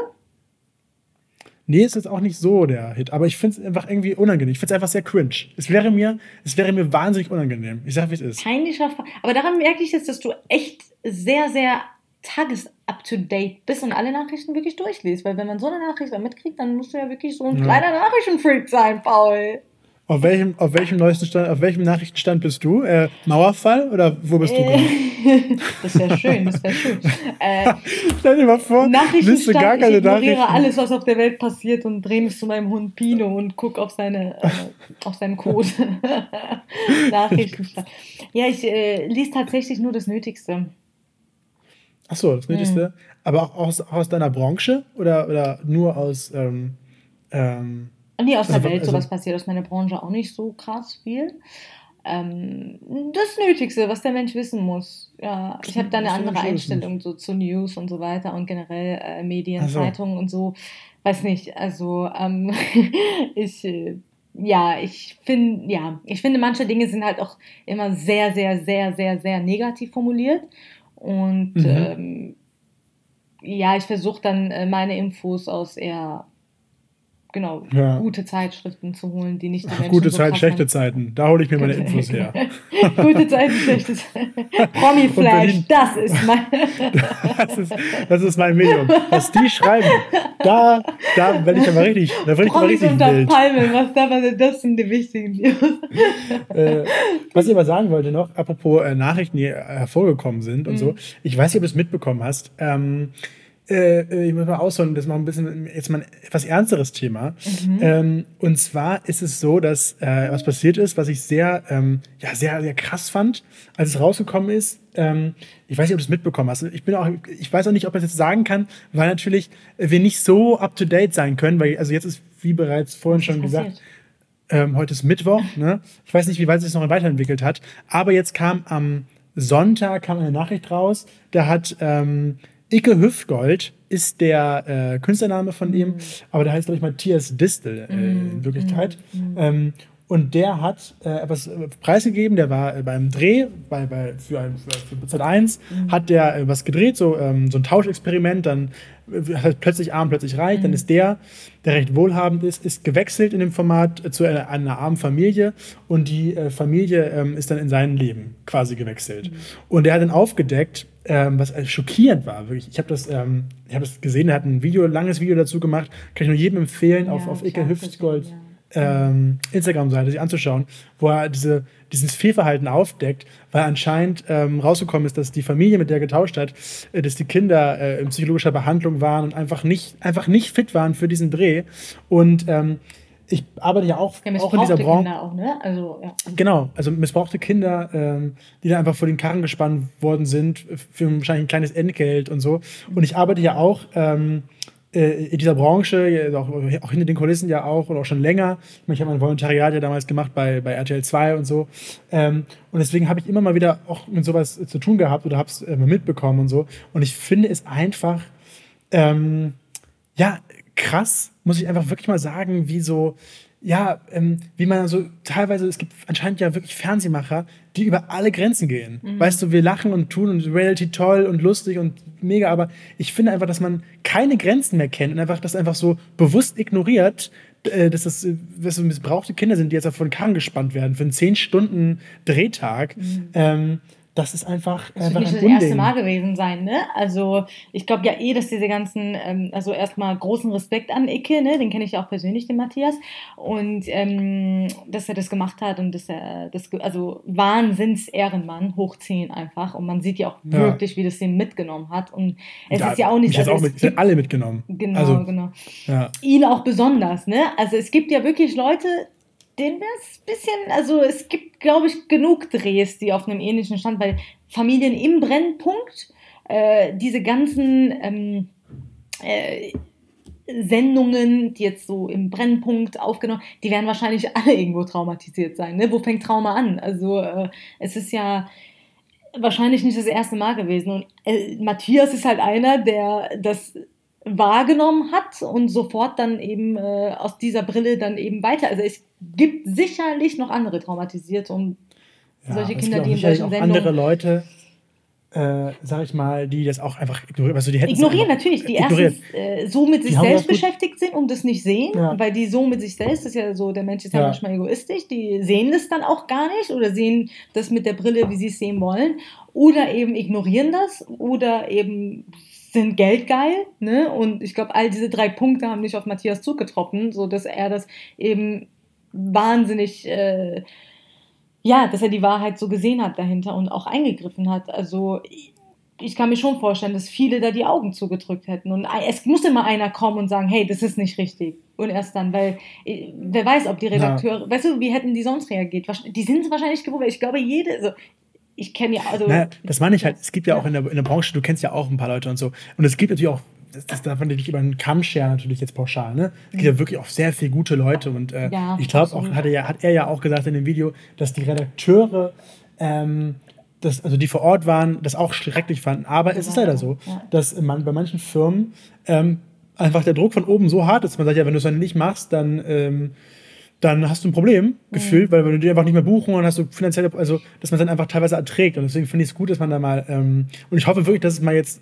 Nee, ist jetzt auch nicht so der Hit. Aber ich finde es einfach irgendwie unangenehm. Ich finde es einfach sehr cringe. Es wäre mir, es wäre mir wahnsinnig unangenehm. Ich sag, wie es ist. Peinlicher Fall. Aber daran merke ich jetzt, dass du echt sehr, sehr tages-up-to-date bist und alle Nachrichten wirklich durchliest. Weil wenn man so eine Nachricht mitkriegt, dann musst du ja wirklich so ein ja. kleiner Nachrichtenfreak sein, Paul. Auf welchem, auf welchem neuesten Stand, auf welchem Nachrichtenstand bist du? Äh, Mauerfall oder wo bist du? Das wäre schön, das wäre schön. Äh, Stell dir mal vor, Nachrichtenstand, gar keine ich ignoriere Nachrichten. Alles, was auf der Welt passiert und drehe mich zu meinem Hund Pino und gucke auf, äh, auf seinen Code. Nachrichtenstand. Ja, ich äh, lese tatsächlich nur das Nötigste. Ach so, das Nötigste. Hm. Aber auch aus, aus deiner Branche oder, oder nur aus... Ähm, ähm, Nee, aus der Welt, sowas passiert aus meiner Branche auch nicht so krass viel. Ähm, das Nötigste, was der Mensch wissen muss. Ja, ich habe da eine andere Einstellung so zu News und so weiter und generell äh, Medien, also. Zeitungen und so. Weiß nicht, also ähm, ich, äh, ja, ich finde, ja, ich finde, manche Dinge sind halt auch immer sehr, sehr, sehr, sehr, sehr negativ formuliert und mhm. ähm, ja, ich versuche dann äh, meine Infos aus eher Genau, ja. gute Zeitschriften zu holen, die nicht die Menschen Gute so Zeiten, schlechte Zeiten, da hole ich mir meine Infos her. Gute Zeiten, schlechte Zeiten. Promi-Flash, das ist mein... das, ist, das ist mein Medium. Was die schreiben, da, da werde ich aber richtig da ich aber richtig unter wild. Palmen, was da, was, das sind die wichtigen News. äh, was ich aber sagen wollte noch, apropos äh, Nachrichten, die hervorgekommen sind und mhm. so, ich weiß nicht, ob du es mitbekommen hast, ähm, ich muss mal ausholen, das ist mal ein bisschen, jetzt mal ein etwas ernsteres Thema. Mhm. Ähm, und zwar ist es so, dass äh, was passiert ist, was ich sehr, ähm, ja, sehr, sehr krass fand, als es rausgekommen ist. Ähm, ich weiß nicht, ob du es mitbekommen hast. Ich bin auch, ich weiß auch nicht, ob ich das jetzt sagen kann, weil natürlich wir nicht so up to date sein können, weil, also jetzt ist, wie bereits vorhin schon gesagt, ähm, heute ist Mittwoch, ne? Ich weiß nicht, wie weit sich das noch weiterentwickelt hat, aber jetzt kam am Sonntag kam eine Nachricht raus, da hat, ähm, Ikke Hüftgold ist der äh, Künstlername von ihm, mm. aber der heißt, glaube ich, Matthias Distel äh, mm. in Wirklichkeit. Mm. Ähm, und der hat äh, etwas preisgegeben, der war äh, beim Dreh, bei, bei, für, ein, für, für Z eins, mm. hat der äh, was gedreht, so, ähm, so ein Tauschexperiment, dann äh, plötzlich arm, plötzlich reich, mm. dann ist der, der recht wohlhabend ist, ist gewechselt in dem Format äh, zu einer, einer armen Familie und die äh, Familie äh, ist dann in sein Leben quasi gewechselt. Mm. Und der hat dann aufgedeckt, Ähm, was also schockierend war, wirklich. Ich habe das, ähm, ich hab das gesehen, er hat ein Video, langes Video dazu gemacht, kann ich nur jedem empfehlen, ja, auf, auf Ikke Hüftgold gesehen, ja. ähm, Instagram-Seite sich anzuschauen, wo er diese, dieses Fehlverhalten aufdeckt, weil anscheinend ähm, rausgekommen ist, dass die Familie, mit der er getauscht hat, äh, dass die Kinder äh, in psychologischer Behandlung waren und einfach nicht, einfach nicht fit waren für diesen Dreh. Und ähm, ich arbeite ja auch, ja, auch in dieser Branche. Auch, ne? Also, ja. Genau, also missbrauchte Kinder, ähm, die dann einfach vor den Karren gespannt worden sind, für wahrscheinlich ein kleines Entgelt und so. Und ich arbeite ja auch ähm, in dieser Branche, auch, auch hinter den Kulissen ja auch und auch schon länger. Ich meine, ich habe mein Volontariat ja damals gemacht bei, bei R T L zwei und so. Ähm, und deswegen habe ich immer mal wieder auch mit sowas zu tun gehabt oder habe es äh, mitbekommen und so. Und ich finde es einfach, ähm, ja, krass, muss ich einfach wirklich mal sagen, wie so, ja, ähm, wie man so teilweise, es gibt anscheinend ja wirklich Fernsehmacher, die über alle Grenzen gehen. Mhm. Weißt du, wir lachen und tun und Reality toll und lustig und mega, aber ich finde einfach, dass man keine Grenzen mehr kennt und einfach das einfach so bewusst ignoriert, äh, dass das dass so missbrauchte Kinder sind, die jetzt von Karren gespannt werden für einen zehn Stunden Drehtag. Mhm. Ähm, Das ist einfach, das einfach wird nicht ein das Unding. Erste Mal gewesen sein, ne? Also ich glaube ja eh, dass diese ganzen, ähm, also erstmal großen Respekt an Ikke, ne? Den kenne ich ja auch persönlich, den Matthias. Und ähm, dass er das gemacht hat und dass er das, also Wahnsinns-Ehrenmann, hoch zehn einfach. Und man sieht ja auch wirklich, ja. wie das den mitgenommen hat. Und es ja, ist ja auch nicht... Also auch mit, gibt, alle mitgenommen. Genau, also, genau. Ja. Ihn auch besonders, ne? Also es gibt ja wirklich Leute... Denen wäre es ein bisschen, also es gibt, glaube ich, genug Drehs, die auf einem ähnlichen Stand, weil Familien im Brennpunkt, äh, diese ganzen ähm, äh, Sendungen, die jetzt so im Brennpunkt aufgenommen, die werden wahrscheinlich alle irgendwo traumatisiert sein. Ne? Wo fängt Trauma an? Also äh, es ist ja wahrscheinlich nicht das erste Mal gewesen. Und äh, Matthias ist halt einer, der das... wahrgenommen hat und sofort dann eben äh, aus dieser Brille dann eben weiter. Also es gibt sicherlich noch andere Traumatisierte und ja, solche Kinder, die in solchen Sendungen... andere Leute, äh, sag ich mal, die das auch einfach ignorieren. Also die ignorieren einfach, natürlich, die ignoriert. erstens äh, so mit sich die selbst beschäftigt sind und das nicht sehen, ja. weil die so mit sich selbst, das ist ja so, der Mensch ist ja, ja manchmal egoistisch, die sehen das dann auch gar nicht oder sehen das mit der Brille, wie sie es sehen wollen oder eben ignorieren das oder eben... sind geldgeil, ne? Und ich glaube, all diese drei Punkte haben nicht auf Matthias zugetroffen, sodass er das eben wahnsinnig, äh, ja, dass er die Wahrheit so gesehen hat dahinter und auch eingegriffen hat. Also ich kann mir schon vorstellen, dass viele da die Augen zugedrückt hätten. Und es muss immer einer kommen und sagen, hey, das ist nicht richtig. Und erst dann, weil wer weiß, ob die Redakteure, ja. weißt du, wie hätten die sonst reagiert? Die sind es wahrscheinlich gewohnt, weil ich glaube, jede, also ich kenne ja, also... Naja, das meine ich halt, es gibt ja auch in der, in der Branche, du kennst ja auch ein paar Leute und so. Und es gibt natürlich auch, das, das darf man nicht über einen Kamm scheren, natürlich jetzt pauschal, ne? Es gibt ja wirklich auch sehr viele gute Leute. Und äh, ja, ich glaube, auch hat er, ja, hat er ja auch gesagt in dem Video, dass die Redakteure... Ähm, Das, also die vor Ort waren, das auch schrecklich fanden. Aber genau. Es ist leider so, ja. dass man bei manchen Firmen ähm, einfach der Druck von oben so hart ist, man sagt, ja, wenn du es dann nicht machst, dann, ähm, dann hast du ein Problem gefühlt, mhm. weil wenn du die einfach nicht mehr buchen, dann hast du finanzielle, also dass man es dann einfach teilweise erträgt. Und deswegen finde ich es gut, dass man da mal, ähm, und ich hoffe wirklich, dass es mal jetzt,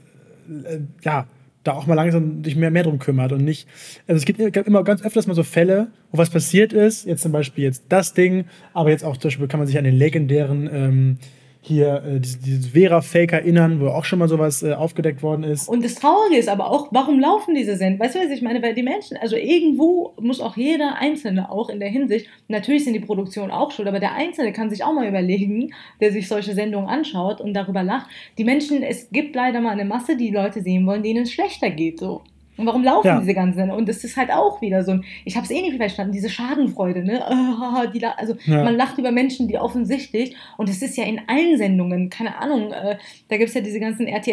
äh, ja, da auch mal langsam sich mehr, mehr drum kümmert und nicht, also es gibt immer ganz öfters mal so Fälle, wo was passiert ist, jetzt zum Beispiel jetzt das Ding, aber jetzt auch zum Beispiel kann man sich an den legendären, ähm, hier äh, diese, diese Vera Faker erinnern, wo auch schon mal sowas äh, aufgedeckt worden ist. Und das Traurige ist aber auch, warum laufen diese Sendungen? Weißt du, was ich meine? Weil die Menschen, also irgendwo muss auch jeder Einzelne auch in der Hinsicht, natürlich sind die Produktionen auch schuld, aber der Einzelne kann sich auch mal überlegen, der sich solche Sendungen anschaut und darüber lacht. Die Menschen, es gibt leider mal eine Masse, die Leute sehen wollen, denen es schlechter geht, so. Und warum laufen ja. diese ganzen Sendungen? Und das ist halt auch wieder so ein, ich habe es eh nicht verstanden, diese Schadenfreude, ne? Äh, die, also ja. man lacht über Menschen, die offensichtlich, und es ist ja in allen Sendungen, keine Ahnung, äh, da gibt es ja diese ganzen R T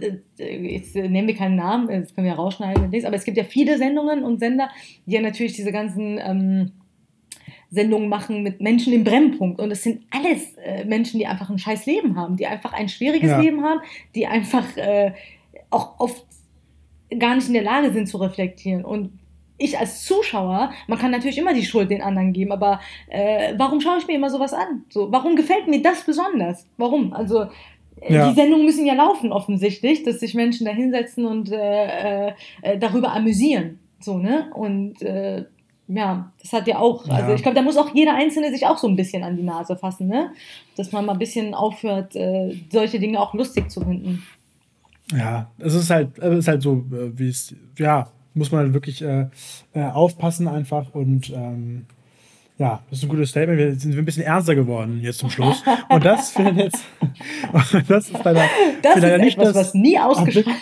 L, äh, jetzt äh, nennen wir keinen Namen, das können wir ja rausschneiden und nichts, aber es gibt ja viele Sendungen und Sender, die ja natürlich diese ganzen ähm, Sendungen machen mit Menschen im Brennpunkt. Und es sind alles äh, Menschen, die einfach ein scheiß Leben haben, die einfach ein schwieriges ja. Leben haben, die einfach äh, auch oft gar nicht in der Lage sind zu reflektieren. Und ich als Zuschauer, man kann natürlich immer die Schuld den anderen geben, aber äh, warum schaue ich mir immer sowas an? So, warum gefällt mir das besonders? Warum? Also ja. die Sendungen müssen ja laufen offensichtlich, dass sich Menschen da hinsetzen und äh, äh, darüber amüsieren. So, ne? Und äh, ja, das hat ja auch, ja. also ich glaube, da muss auch jeder Einzelne sich auch so ein bisschen an die Nase fassen, ne? Dass man mal ein bisschen aufhört, äh, solche Dinge auch lustig zu finden. Ja, es ist halt, es ist halt so, wie es, ja, muss man halt wirklich äh, aufpassen einfach und ähm, ja, das ist ein gutes Statement, wir sind ein bisschen ernster geworden jetzt zum Schluss und das findet jetzt, das ist leider, das ist nicht etwas, das, was nie ausgesprochen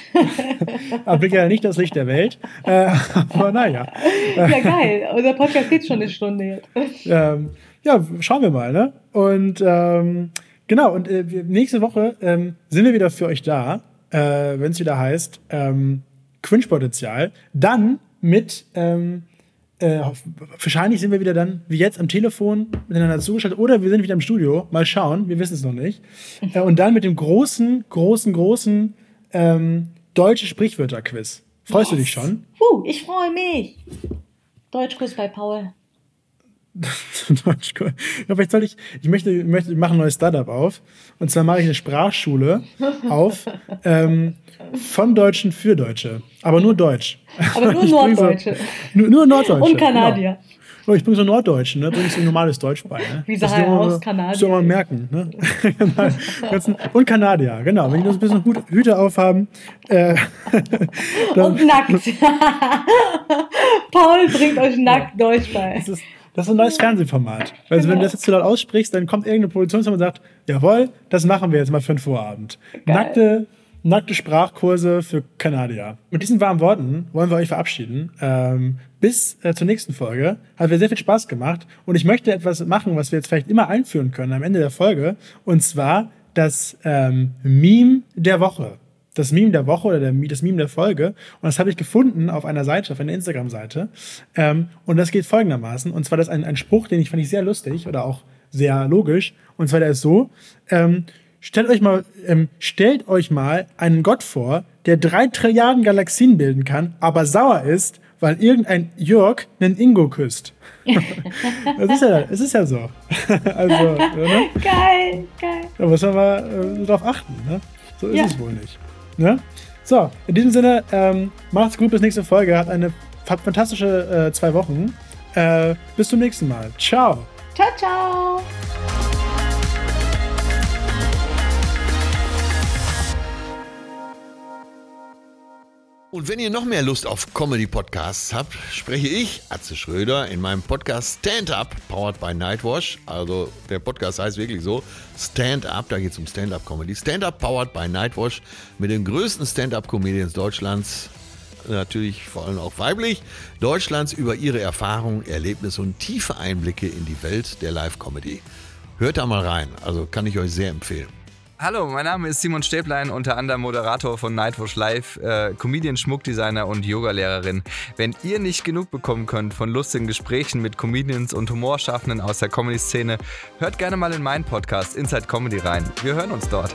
Blick ja nicht das Licht der Welt, äh, aber naja. Ja, geil, unser Podcast geht schon eine Stunde jetzt. Ähm, ja, schauen wir mal, ne? Und ähm, genau, und äh, nächste Woche ähm, sind wir wieder für euch da. Äh, wenn es wieder heißt, ähm, Cringe-Potenzial, dann mit, ähm, äh, wahrscheinlich sind wir wieder dann, wie jetzt, am Telefon miteinander zugeschaltet oder wir sind wieder im Studio, mal schauen, wir wissen es noch nicht. Äh, und dann mit dem großen, großen, großen ähm, deutsche Sprichwörter-Quiz. Freust yes. du dich schon? Puh, ich freue mich. Deutsch-Quiz bei Paul. Deutsch-Quiz. Ja, vielleicht soll ich, ich möchte, ich möchte, ich mache ein neues Startup auf. Und zwar mache ich eine Sprachschule auf ähm, von Deutschen für Deutsche. Aber nur Deutsch. Aber nur Norddeutsche. So, nur, nur Norddeutsche. Und Kanadier. Genau. Oh, ich bringe so Norddeutschen, ne? Bringe ich so normales Deutsch bei. Ne? Wie sah er aus? Kanadier. Das mal merken. Ne? Und Kanadier, genau. Wenn die so ein bisschen Hut, Hüte aufhaben. Äh, und nackt. Paul bringt euch nackt ja. Deutsch bei. Das ist, Das ist ein neues Fernsehformat. Also, genau. Wenn du das jetzt zu laut aussprichst, dann kommt irgendeine Produktionsfirma und sagt: Jawohl, das machen wir jetzt mal für den Vorabend. Nackte, nackte Sprachkurse für Kanadier. Mit diesen warmen Worten wollen wir euch verabschieden. Ähm, bis äh, zur nächsten Folge. Hat mir sehr viel Spaß gemacht. Und ich möchte etwas machen, was wir jetzt vielleicht immer einführen können am Ende der Folge. Und zwar das ähm, Meme der Woche. Das Meme der Woche oder der, das Meme der Folge. Und das habe ich gefunden auf einer Seite, auf einer Instagram-Seite. Ähm, und das geht folgendermaßen. Und zwar das ist ein, ein Spruch, den ich fand ich sehr lustig oder auch sehr logisch. Und zwar der ist so, ähm, stellt, euch mal, ähm, stellt euch mal einen Gott vor, der drei Trilliarden Galaxien bilden kann, aber sauer ist, weil irgendein Jörg einen Ingo küsst. Das ist ja, das ist ja so. Also, ne? Geil, geil. Da muss man mal äh, drauf achten. Ne? So ist ja. es wohl nicht. Ne? So, in diesem Sinne, ähm, macht's gut bis nächste Folge. Hat eine hat fantastische äh, zwei Wochen. Äh, bis zum nächsten Mal. Ciao. Ciao, ciao. Und wenn ihr noch mehr Lust auf Comedy-Podcasts habt, spreche ich, Atze Schröder, in meinem Podcast Stand-Up Powered by Nightwash. Also der Podcast heißt wirklich so, Stand-Up, da geht es um Stand-Up-Comedy. Stand-Up Powered by Nightwash mit den größten Stand-Up-Comedians Deutschlands, natürlich vor allem auch weiblich, Deutschlands, über ihre Erfahrungen, Erlebnisse und tiefe Einblicke in die Welt der Live-Comedy. Hört da mal rein, also kann ich euch sehr empfehlen. Hallo, mein Name ist Simon Stäblein, unter anderem Moderator von Nightwash Live, äh, Comedian, Schmuckdesigner und Yogalehrerin. Wenn ihr nicht genug bekommen könnt von lustigen Gesprächen mit Comedians und Humorschaffenden aus der Comedy-Szene, hört gerne mal in meinen Podcast Inside Comedy rein. Wir hören uns dort.